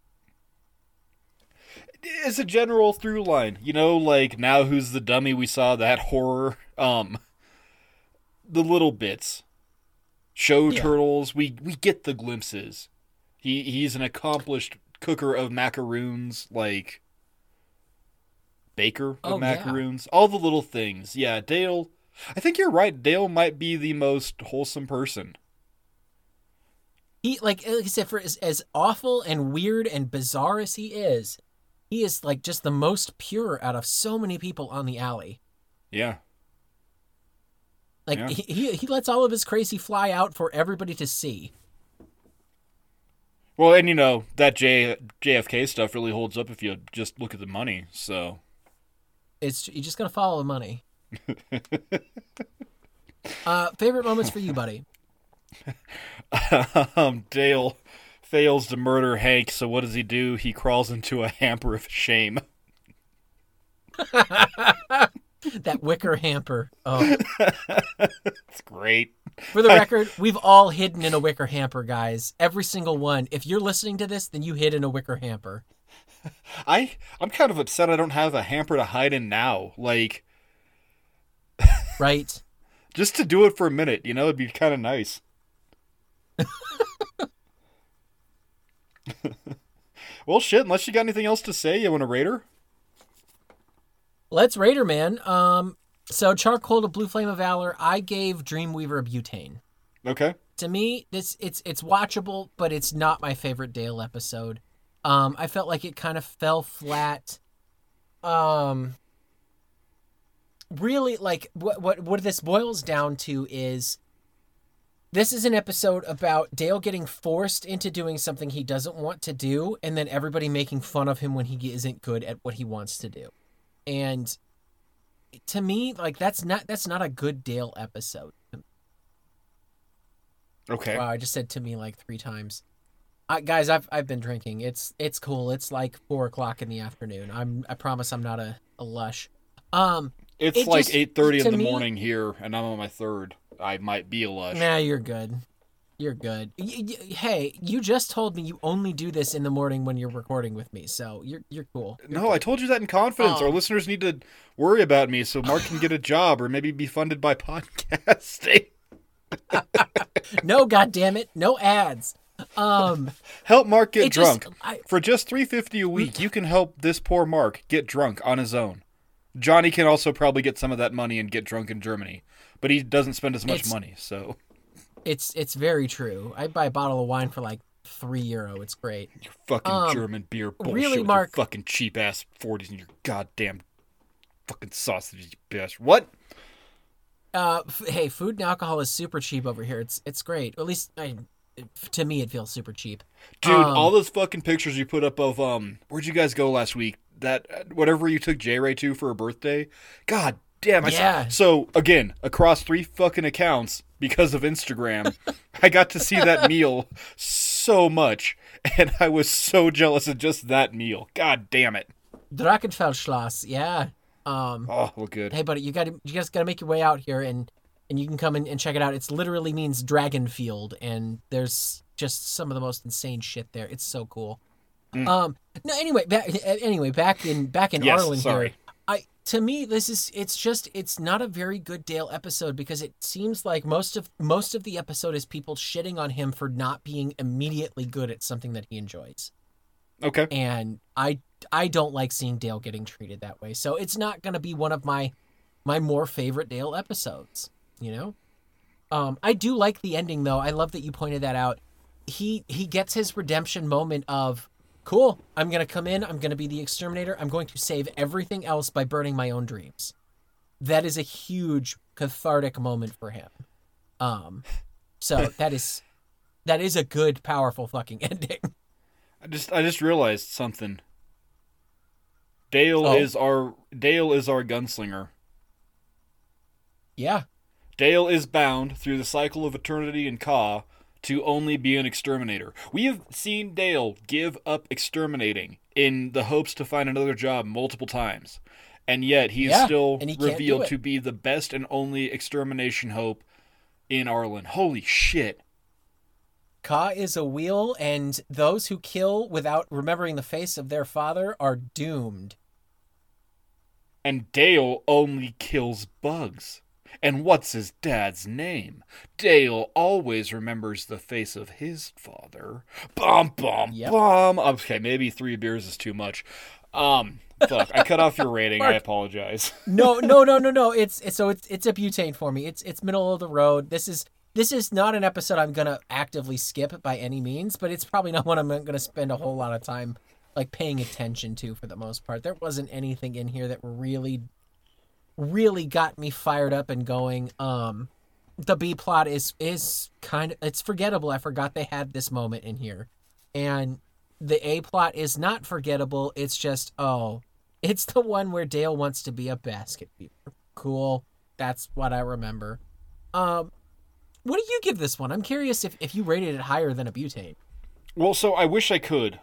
It's a general through line, you know, like Now Who's the Dummy? We saw that horror, the little bits, show turtles. We get the glimpses. He's an accomplished cooker of macaroons, like baker of macaroons, all the little things. Yeah. Dale, I think you're right. Dale might be the most wholesome person. He, like I said, for as awful and weird and bizarre as he is like just the most pure out of so many people on the alley. Yeah. Like he lets all of his crazy fly out for everybody to see. Well, and you know, that JFK stuff really holds up if you just look at the money, so. You're just going to follow the money. Favorite moments for you, buddy? Dale fails to murder Hank, so what does he do? He crawls into a hamper of shame. That wicker hamper. Oh, it's great. For the record, we've all hidden in a wicker hamper, guys. Every single one. If you're listening to this, then you hid in a wicker hamper. I'm kind of upset I don't have a hamper to hide in now. Like, right. Just to do it for a minute, you know, it'd be kind of nice. Well, shit, unless you got anything else to say, you want to rate her? Let's rate her, man. So Charcoal to Blue Flame of Valor, I gave Dream Weaver a butane. Okay. To me, it's watchable, but it's not my favorite Dale episode. I felt like it kind of fell flat. Really, like, what this boils down to is, this is an episode about Dale getting forced into doing something he doesn't want to do, and then everybody making fun of him when he isn't good at what he wants to do. And to me, like, that's not a good Dale episode. Okay. Wow, I just said "to me" like 3 times. Guys, I've been drinking. It's cool. It's like 4:00 in the afternoon. I promise I'm not a lush. It's like 8:30 in the morning here, and I'm on my third. I might be a lush. Nah, you're good. You're good. Hey, you just told me you only do this in the morning when you're recording with me, so you're cool. You're good. I told you that in confidence. Our listeners need to worry about me so Mark can get a job or maybe be funded by podcasting. No, goddammit. No ads. Help Mark get drunk. For just $3.50 a week, you can help this poor Mark get drunk on his own. Jonny can also probably get some of that money and get drunk in Germany, but he doesn't spend as much money, so. It's very true. I buy a bottle of wine for like €3. It's great. Your fucking German beer bullshit. Really, Mark, with your fucking cheap ass 40s and your goddamn fucking sausages, you bitch. What? Hey, food and alcohol is super cheap over here. It's great. At least to me, it feels super cheap. Dude, all those fucking pictures you put up of where'd you guys go last week? That whatever you took J-Ray to for her birthday, god damn! So again, across 3 fucking accounts because of Instagram, I got to see that meal so much, and I was so jealous of just that meal. God damn it! Drachenfelsschloss, yeah. Well, good. Hey, buddy, you guys gotta make your way out here, and you can come in and check it out. It literally means dragon field, and there's just some of the most insane shit there. It's so cool. No. Anyway, back in yes, Ireland sorry. Here. To me, it's not a very good Dale episode because it seems like most of the episode is people shitting on him for not being immediately good at something that he enjoys. Okay. And I don't like seeing Dale getting treated that way, so it's not going to be one of my more favorite Dale episodes. You know, I do like the ending though. I love that you pointed that out. He gets his redemption moment of. cool, I'm going to come in, I'm going to be the exterminator, I'm going to save everything else by burning my own dreams. That is a huge cathartic moment for him. So that is a good, powerful fucking ending. I just realized something. Dale is our gunslinger. Yeah. Dale is bound through the cycle of eternity and Ka to only be an exterminator. We have seen Dale give up exterminating in the hopes to find another job multiple times. And yet he is still revealed to be the best and only extermination hope in Arlen. Holy shit. Ka is a wheel, and those who kill without remembering the face of their father are doomed. And Dale only kills bugs. And what's his dad's name? Dale always remembers the face of his father. Bum. Okay, maybe 3 beers is too much. Fuck, I cut off your rating. Mark, I apologize. No. It's a butane for me. It's middle of the road. This is not an episode I'm gonna actively skip by any means, but it's probably not one I'm gonna spend a whole lot of time like paying attention to for the most part. There wasn't anything in here that really got me fired up and going. The B plot is kind of, it's forgettable. I forgot they had this moment in here. And the A plot is not forgettable. It's just, it's the one where Dale wants to be a basket weaver. Cool. That's what I remember. What do you give this one? I'm curious if you rated it higher than a butane. Well, so I wish I could.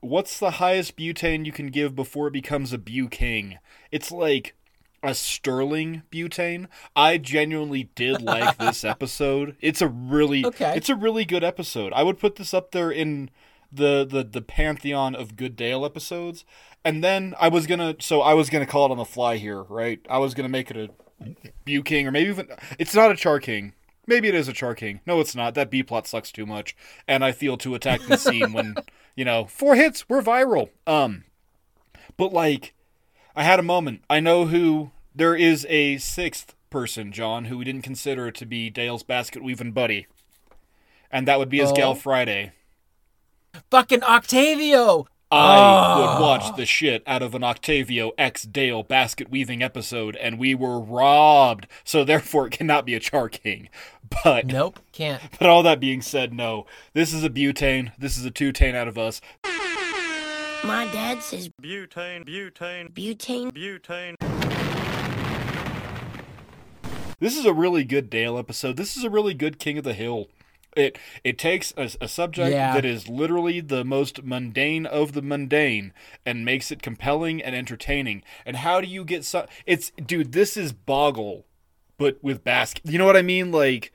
What's the highest butane you can give before it becomes a buking? It's like a sterling butane. I genuinely did like this episode. It's a really good episode. I would put this up there in the pantheon of good Dale episodes. And then I was gonna call it on the fly here, right? I was gonna make it a buking, or maybe even it's not a char king. Maybe it is a char king. No, it's not. That B plot sucks too much, and I feel to attack the scene when 4 hits, we're viral. But like, I had a moment. I know who there is a 6th person, John, who we didn't consider to be Dale's basket weaving buddy, and that would be his gal Friday. Fucking Octavio! I would watch the shit out of an Octavio X Dale basket weaving episode, and we were robbed. So therefore, it cannot be a Char King. But nope, can't. But all that being said, no, this is a butane. This is a 2-tane out of us. My dad says butane, butane, butane, butane. This is a really good Dale episode. This is a really good King of the Hill. It takes a subject that is literally the most mundane of the mundane and makes it compelling and entertaining. And how do you get this is Boggle, but with basket. You know what I mean? Like,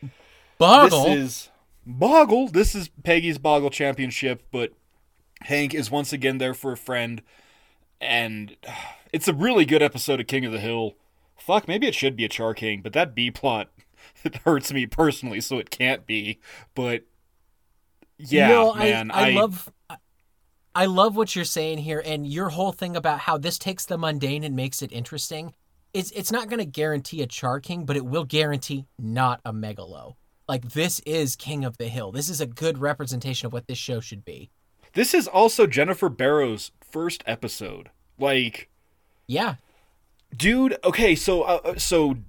Boggle? This is Boggle. This is Peggy's Boggle Championship, but Hank is once again there for a friend. And it's a really good episode of King of the Hill. Fuck, maybe it should be a Char King, but that B-plot... it hurts me personally, so it can't be. But yeah, man, I love what you're saying here, and your whole thing about how this takes the mundane and makes it interesting. It's not going to guarantee a Char King, but it will guarantee not a Megalo. Like, this is King of the Hill. This is a good representation of what this show should be. This is also Jennifer Barrow's first episode. Like, yeah. Dude, okay, here we go.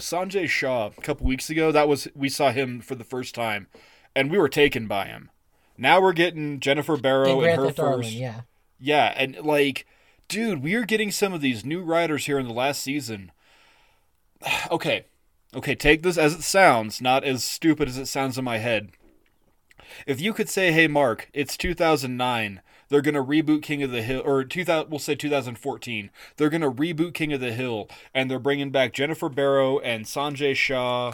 Sanjay Shah, a couple weeks ago, we saw him for the first time, and we were taken by him. Now we're getting Jennifer Barrow and her first. Darling, yeah. Yeah, and like, dude, we are getting some of these new writers here in the last season. Okay, take this as it sounds, not as stupid as it sounds in my head. If you could say, hey, Mark, it's 2009, they're going to reboot King of the Hill, or 2000, we'll say 2014. They're going to reboot King of the Hill, and they're bringing back Jennifer Barrow and Sanjay Shah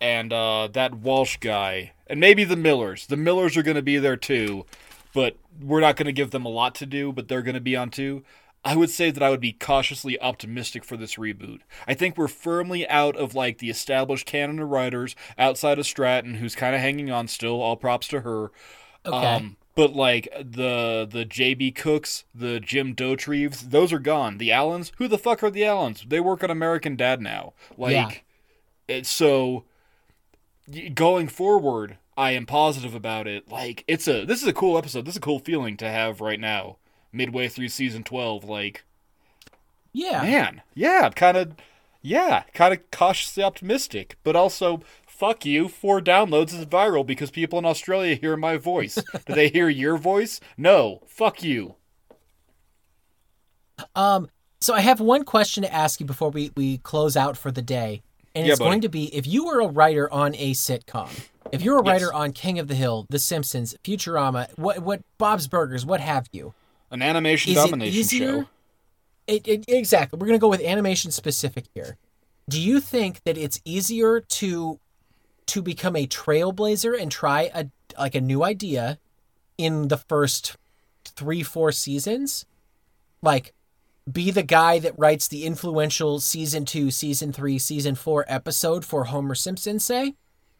and that Walsh guy. And maybe the Millers. The Millers are going to be there too, but we're not going to give them a lot to do, but they're going to be on too. I would say that I would be cautiously optimistic for this reboot. I think we're firmly out of, like, the established canon of writers outside of Stratton, who's kind of hanging on still, all props to her. Okay. But, like, the J.B. Cooks, the Jim Dotrieves, those are gone. The Allens, who the fuck are the Allens? They work on American Dad now. Like, So, going forward, I am positive about it. Like, this is a cool episode. This is a cool feeling to have right now, midway through season 12. Like, yeah, man, kind of cautiously optimistic, but also, fuck you. 4 downloads is viral because people in Australia hear my voice. Do they hear your voice? No. Fuck you. So I have one question to ask you before we close out for the day. And it's going to be, if you were a writer on a sitcom, if you're a writer on King of the Hill, The Simpsons, Futurama, what Bob's Burgers, what have you. An animation domination show. Exactly. We're going to go with animation specific here. Do you think that it's easier to become a trailblazer and try a new idea in the first 3-4 seasons? Like, be the guy that writes the influential season 2, season 3, season 4 episode for Homer Simpson, say?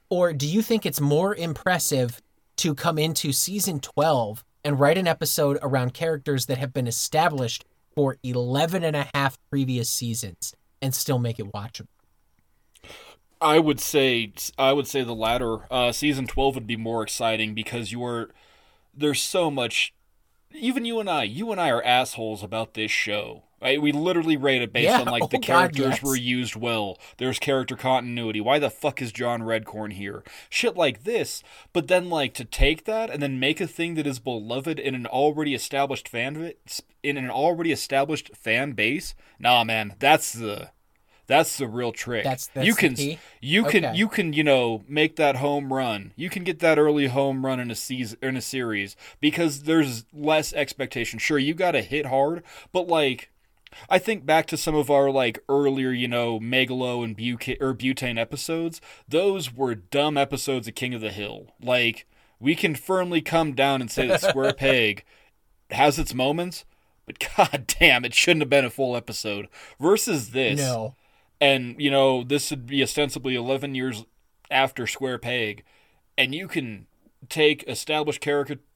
Or do you think it's more impressive to come into season 12 and write an episode around characters that have been established for 11.5 previous seasons and still make it watchable? I would say the latter. Season 12 would be more exciting because there's so much. Even you and I are assholes about this show. Right? We literally rate it based on the characters were used well. There's character continuity. Why the fuck is John Redcorn here? Shit like this. But then to take that and then make a thing that is beloved in an already established fan base. Nah, man, that's the real trick. That's you can the key? You can make that home run. You can get that early home run in a series because there's less expectation. Sure, you got to hit hard, but I think back to some of our earlier, Megalo and Butane episodes. Those were dumb episodes of King of the Hill. We can firmly come down and say that Square Peg has its moments, but god damn, it shouldn't have been a full episode versus this. No. And, this would be ostensibly 11 years after Square Peg. And you can take established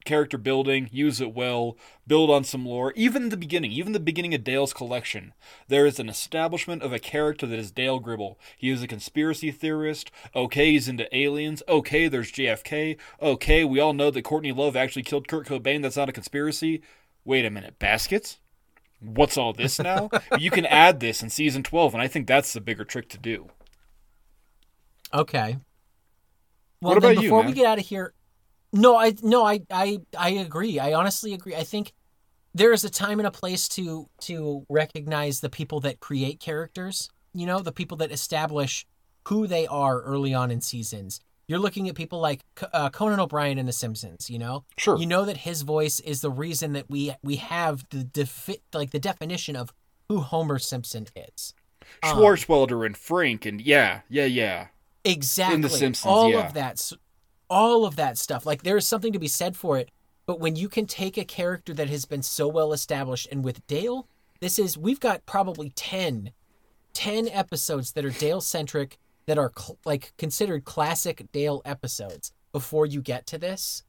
character building, use it well, build on some lore. Even the beginning of Dale's collection, there is an establishment of a character that is Dale Gribble. He is a conspiracy theorist. Okay, he's into aliens. Okay, there's JFK. Okay, we all know that Courtney Love actually killed Kurt Cobain. That's not a conspiracy. Wait a minute. Baskets? What's all this now? You can add this in season 12, and I think that's the bigger trick to do. Okay. Well, what about before you, man? We get out of here, I agree. I honestly agree. I think there is a time and a place to recognize the people that create characters. The people that establish who they are early on in seasons. You're looking at people like Conan O'Brien in The Simpsons, Sure. You know that his voice is the reason that we have the definition of who Homer Simpson is. Schwarzwelder and Frank and yeah. Exactly. In The Simpsons, all of that stuff. There is something to be said for it, but when you can take a character that has been so well established, and with Dale, we've got probably 10 episodes that are Dale-centric, that are considered classic Dale episodes before you get to this,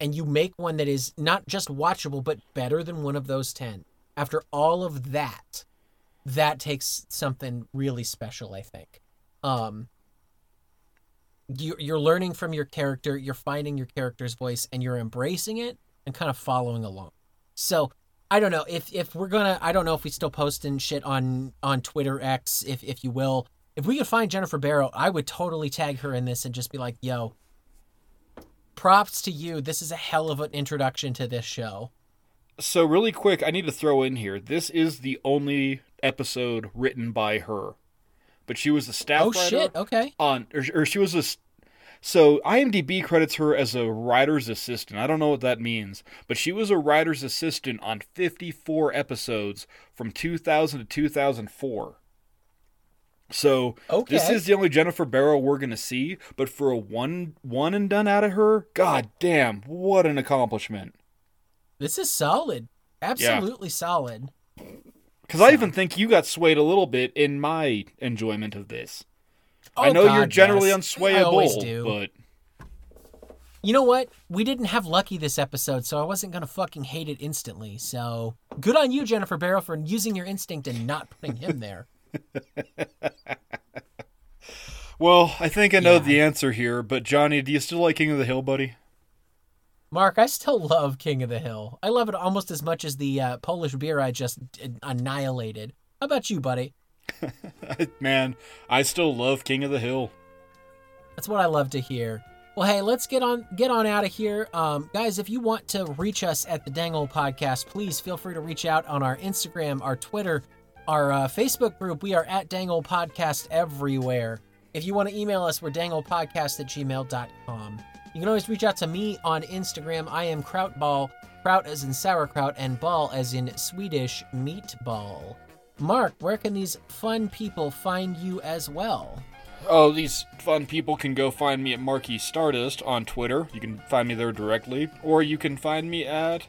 and you make one that is not just watchable, but better than one of those 10. After all of that, that takes something really special, I think. You're learning from your character, you're finding your character's voice, and you're embracing it and kind of following along. So, I don't know, if we're going to... I don't know if we still posting shit on Twitter X, if you will. If we could find Jennifer Barrow, I would totally tag her in this and just be like, yo, props to you. This is a hell of an introduction to this show. So really quick, I need to throw in here. This is the only episode written by her. But she was a staff writer. Oh, shit. Okay. So IMDb credits her as a writer's assistant. I don't know what that means, but she was a writer's assistant on 54 episodes from 2000 to 2004. So This is the only Jennifer Barrow we're going to see, but for a one and done out of her, god damn, what an accomplishment. This is solid. Absolutely solid. Because I even think you got swayed a little bit in my enjoyment of this. Oh, I know you're generally unswayable, I always do. But... You know what? We didn't have Lucky this episode, so I wasn't going to fucking hate it instantly. So good on you, Jennifer Barrow, for using your instinct and not putting him there. Well, I think I know the answer here, but Johnny, do you still like King of the Hill, buddy? Mark, I still love King of the Hill. I love it almost as much as the Polish beer I just annihilated. How about you, buddy? Man, I still love King of the Hill. That's what I love to hear. Well, hey, let's get on out of here. Guys, if you want to reach us at the Dangle Podcast, please feel free to reach out on our Instagram, our Twitter, our Facebook group. We are at Dangle Podcast everywhere. If you want to email us, we're danglepodcast@gmail.com. You can always reach out to me on Instagram. I am Krautball, Kraut as in sauerkraut, and ball as in Swedish meatball. Mark, where can these fun people find you as well? Oh, these fun people can go find me at Marky Stardust on Twitter. You can find me there directly. Or you can find me at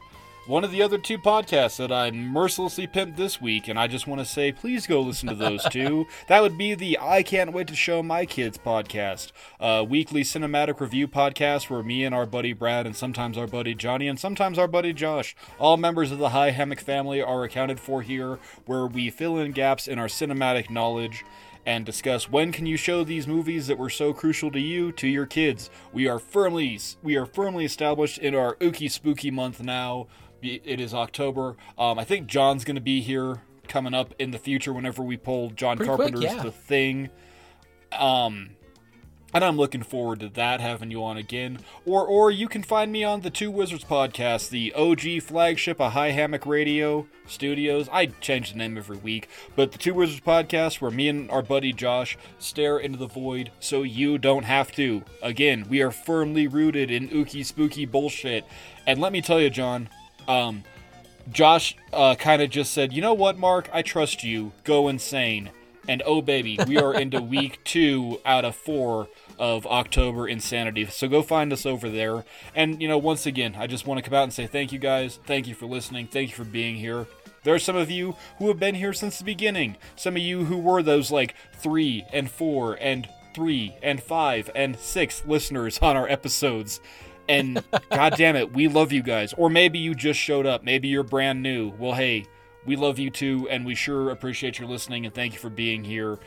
one of the other two podcasts that I mercilessly pimped this week. And I just want to say, please go listen to those two. That would be the I Can't Wait to Show My Kids podcast. A weekly cinematic review podcast where me and our buddy Brad and sometimes our buddy Johnny and sometimes our buddy Josh, all members of the High Hammock family, are accounted for here, where we fill in gaps in our cinematic knowledge and discuss when can you show these movies that were so crucial to you to your kids. We are firmly established in our ooky spooky month now. It is October. I think John's going to be here coming up in the future whenever we pull John Pretty Carpenter's quick, yeah. The Thing. And I'm looking forward to that, having you on again. Or you can find me on the Two Wizards podcast, the OG flagship of High Hammock Radio Studios. I change the name every week. But the Two Wizards podcast, where me and our buddy Josh stare into the void so you don't have to. Again, we are firmly rooted in ooky spooky bullshit. And let me tell you, John, Josh kind of just said, you know what, Mark? I trust you. Go insane. And oh baby, we are into week 2 out of 4 of October Insanity. So go find us over there. And, you know, once again, I just want to come out and say thank you guys. Thank you for listening. Thank you for being here. There are some of you who have been here since the beginning. Some of you who were those like 3 and 4 and 3 and 5 and 6 listeners on our episodes. And God damn it, we love you guys. Or maybe you just showed up. Maybe you're brand new. Well, hey, we love you too, and we sure appreciate your listening, and thank you for being here.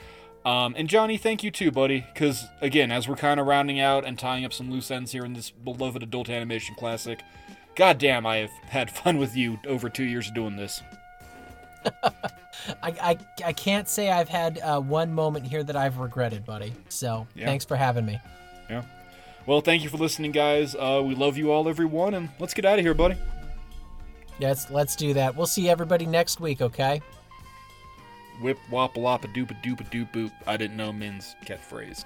And Johnny, thank you too, buddy, because, again, as we're kind of rounding out and tying up some loose ends here in this beloved adult animation classic, goddamn, I have had fun with you over 2 years doing this. I can't say I've had one moment here that I've regretted, buddy, so Thanks for having me. Yeah. Well, thank you for listening, guys. We love you all, everyone, and let's get out of here, buddy. Yes, let's do that. We'll see everybody next week, okay? Whip, wop, lop, a doop, a doop, a doop, boop. I didn't know Min's catchphrase.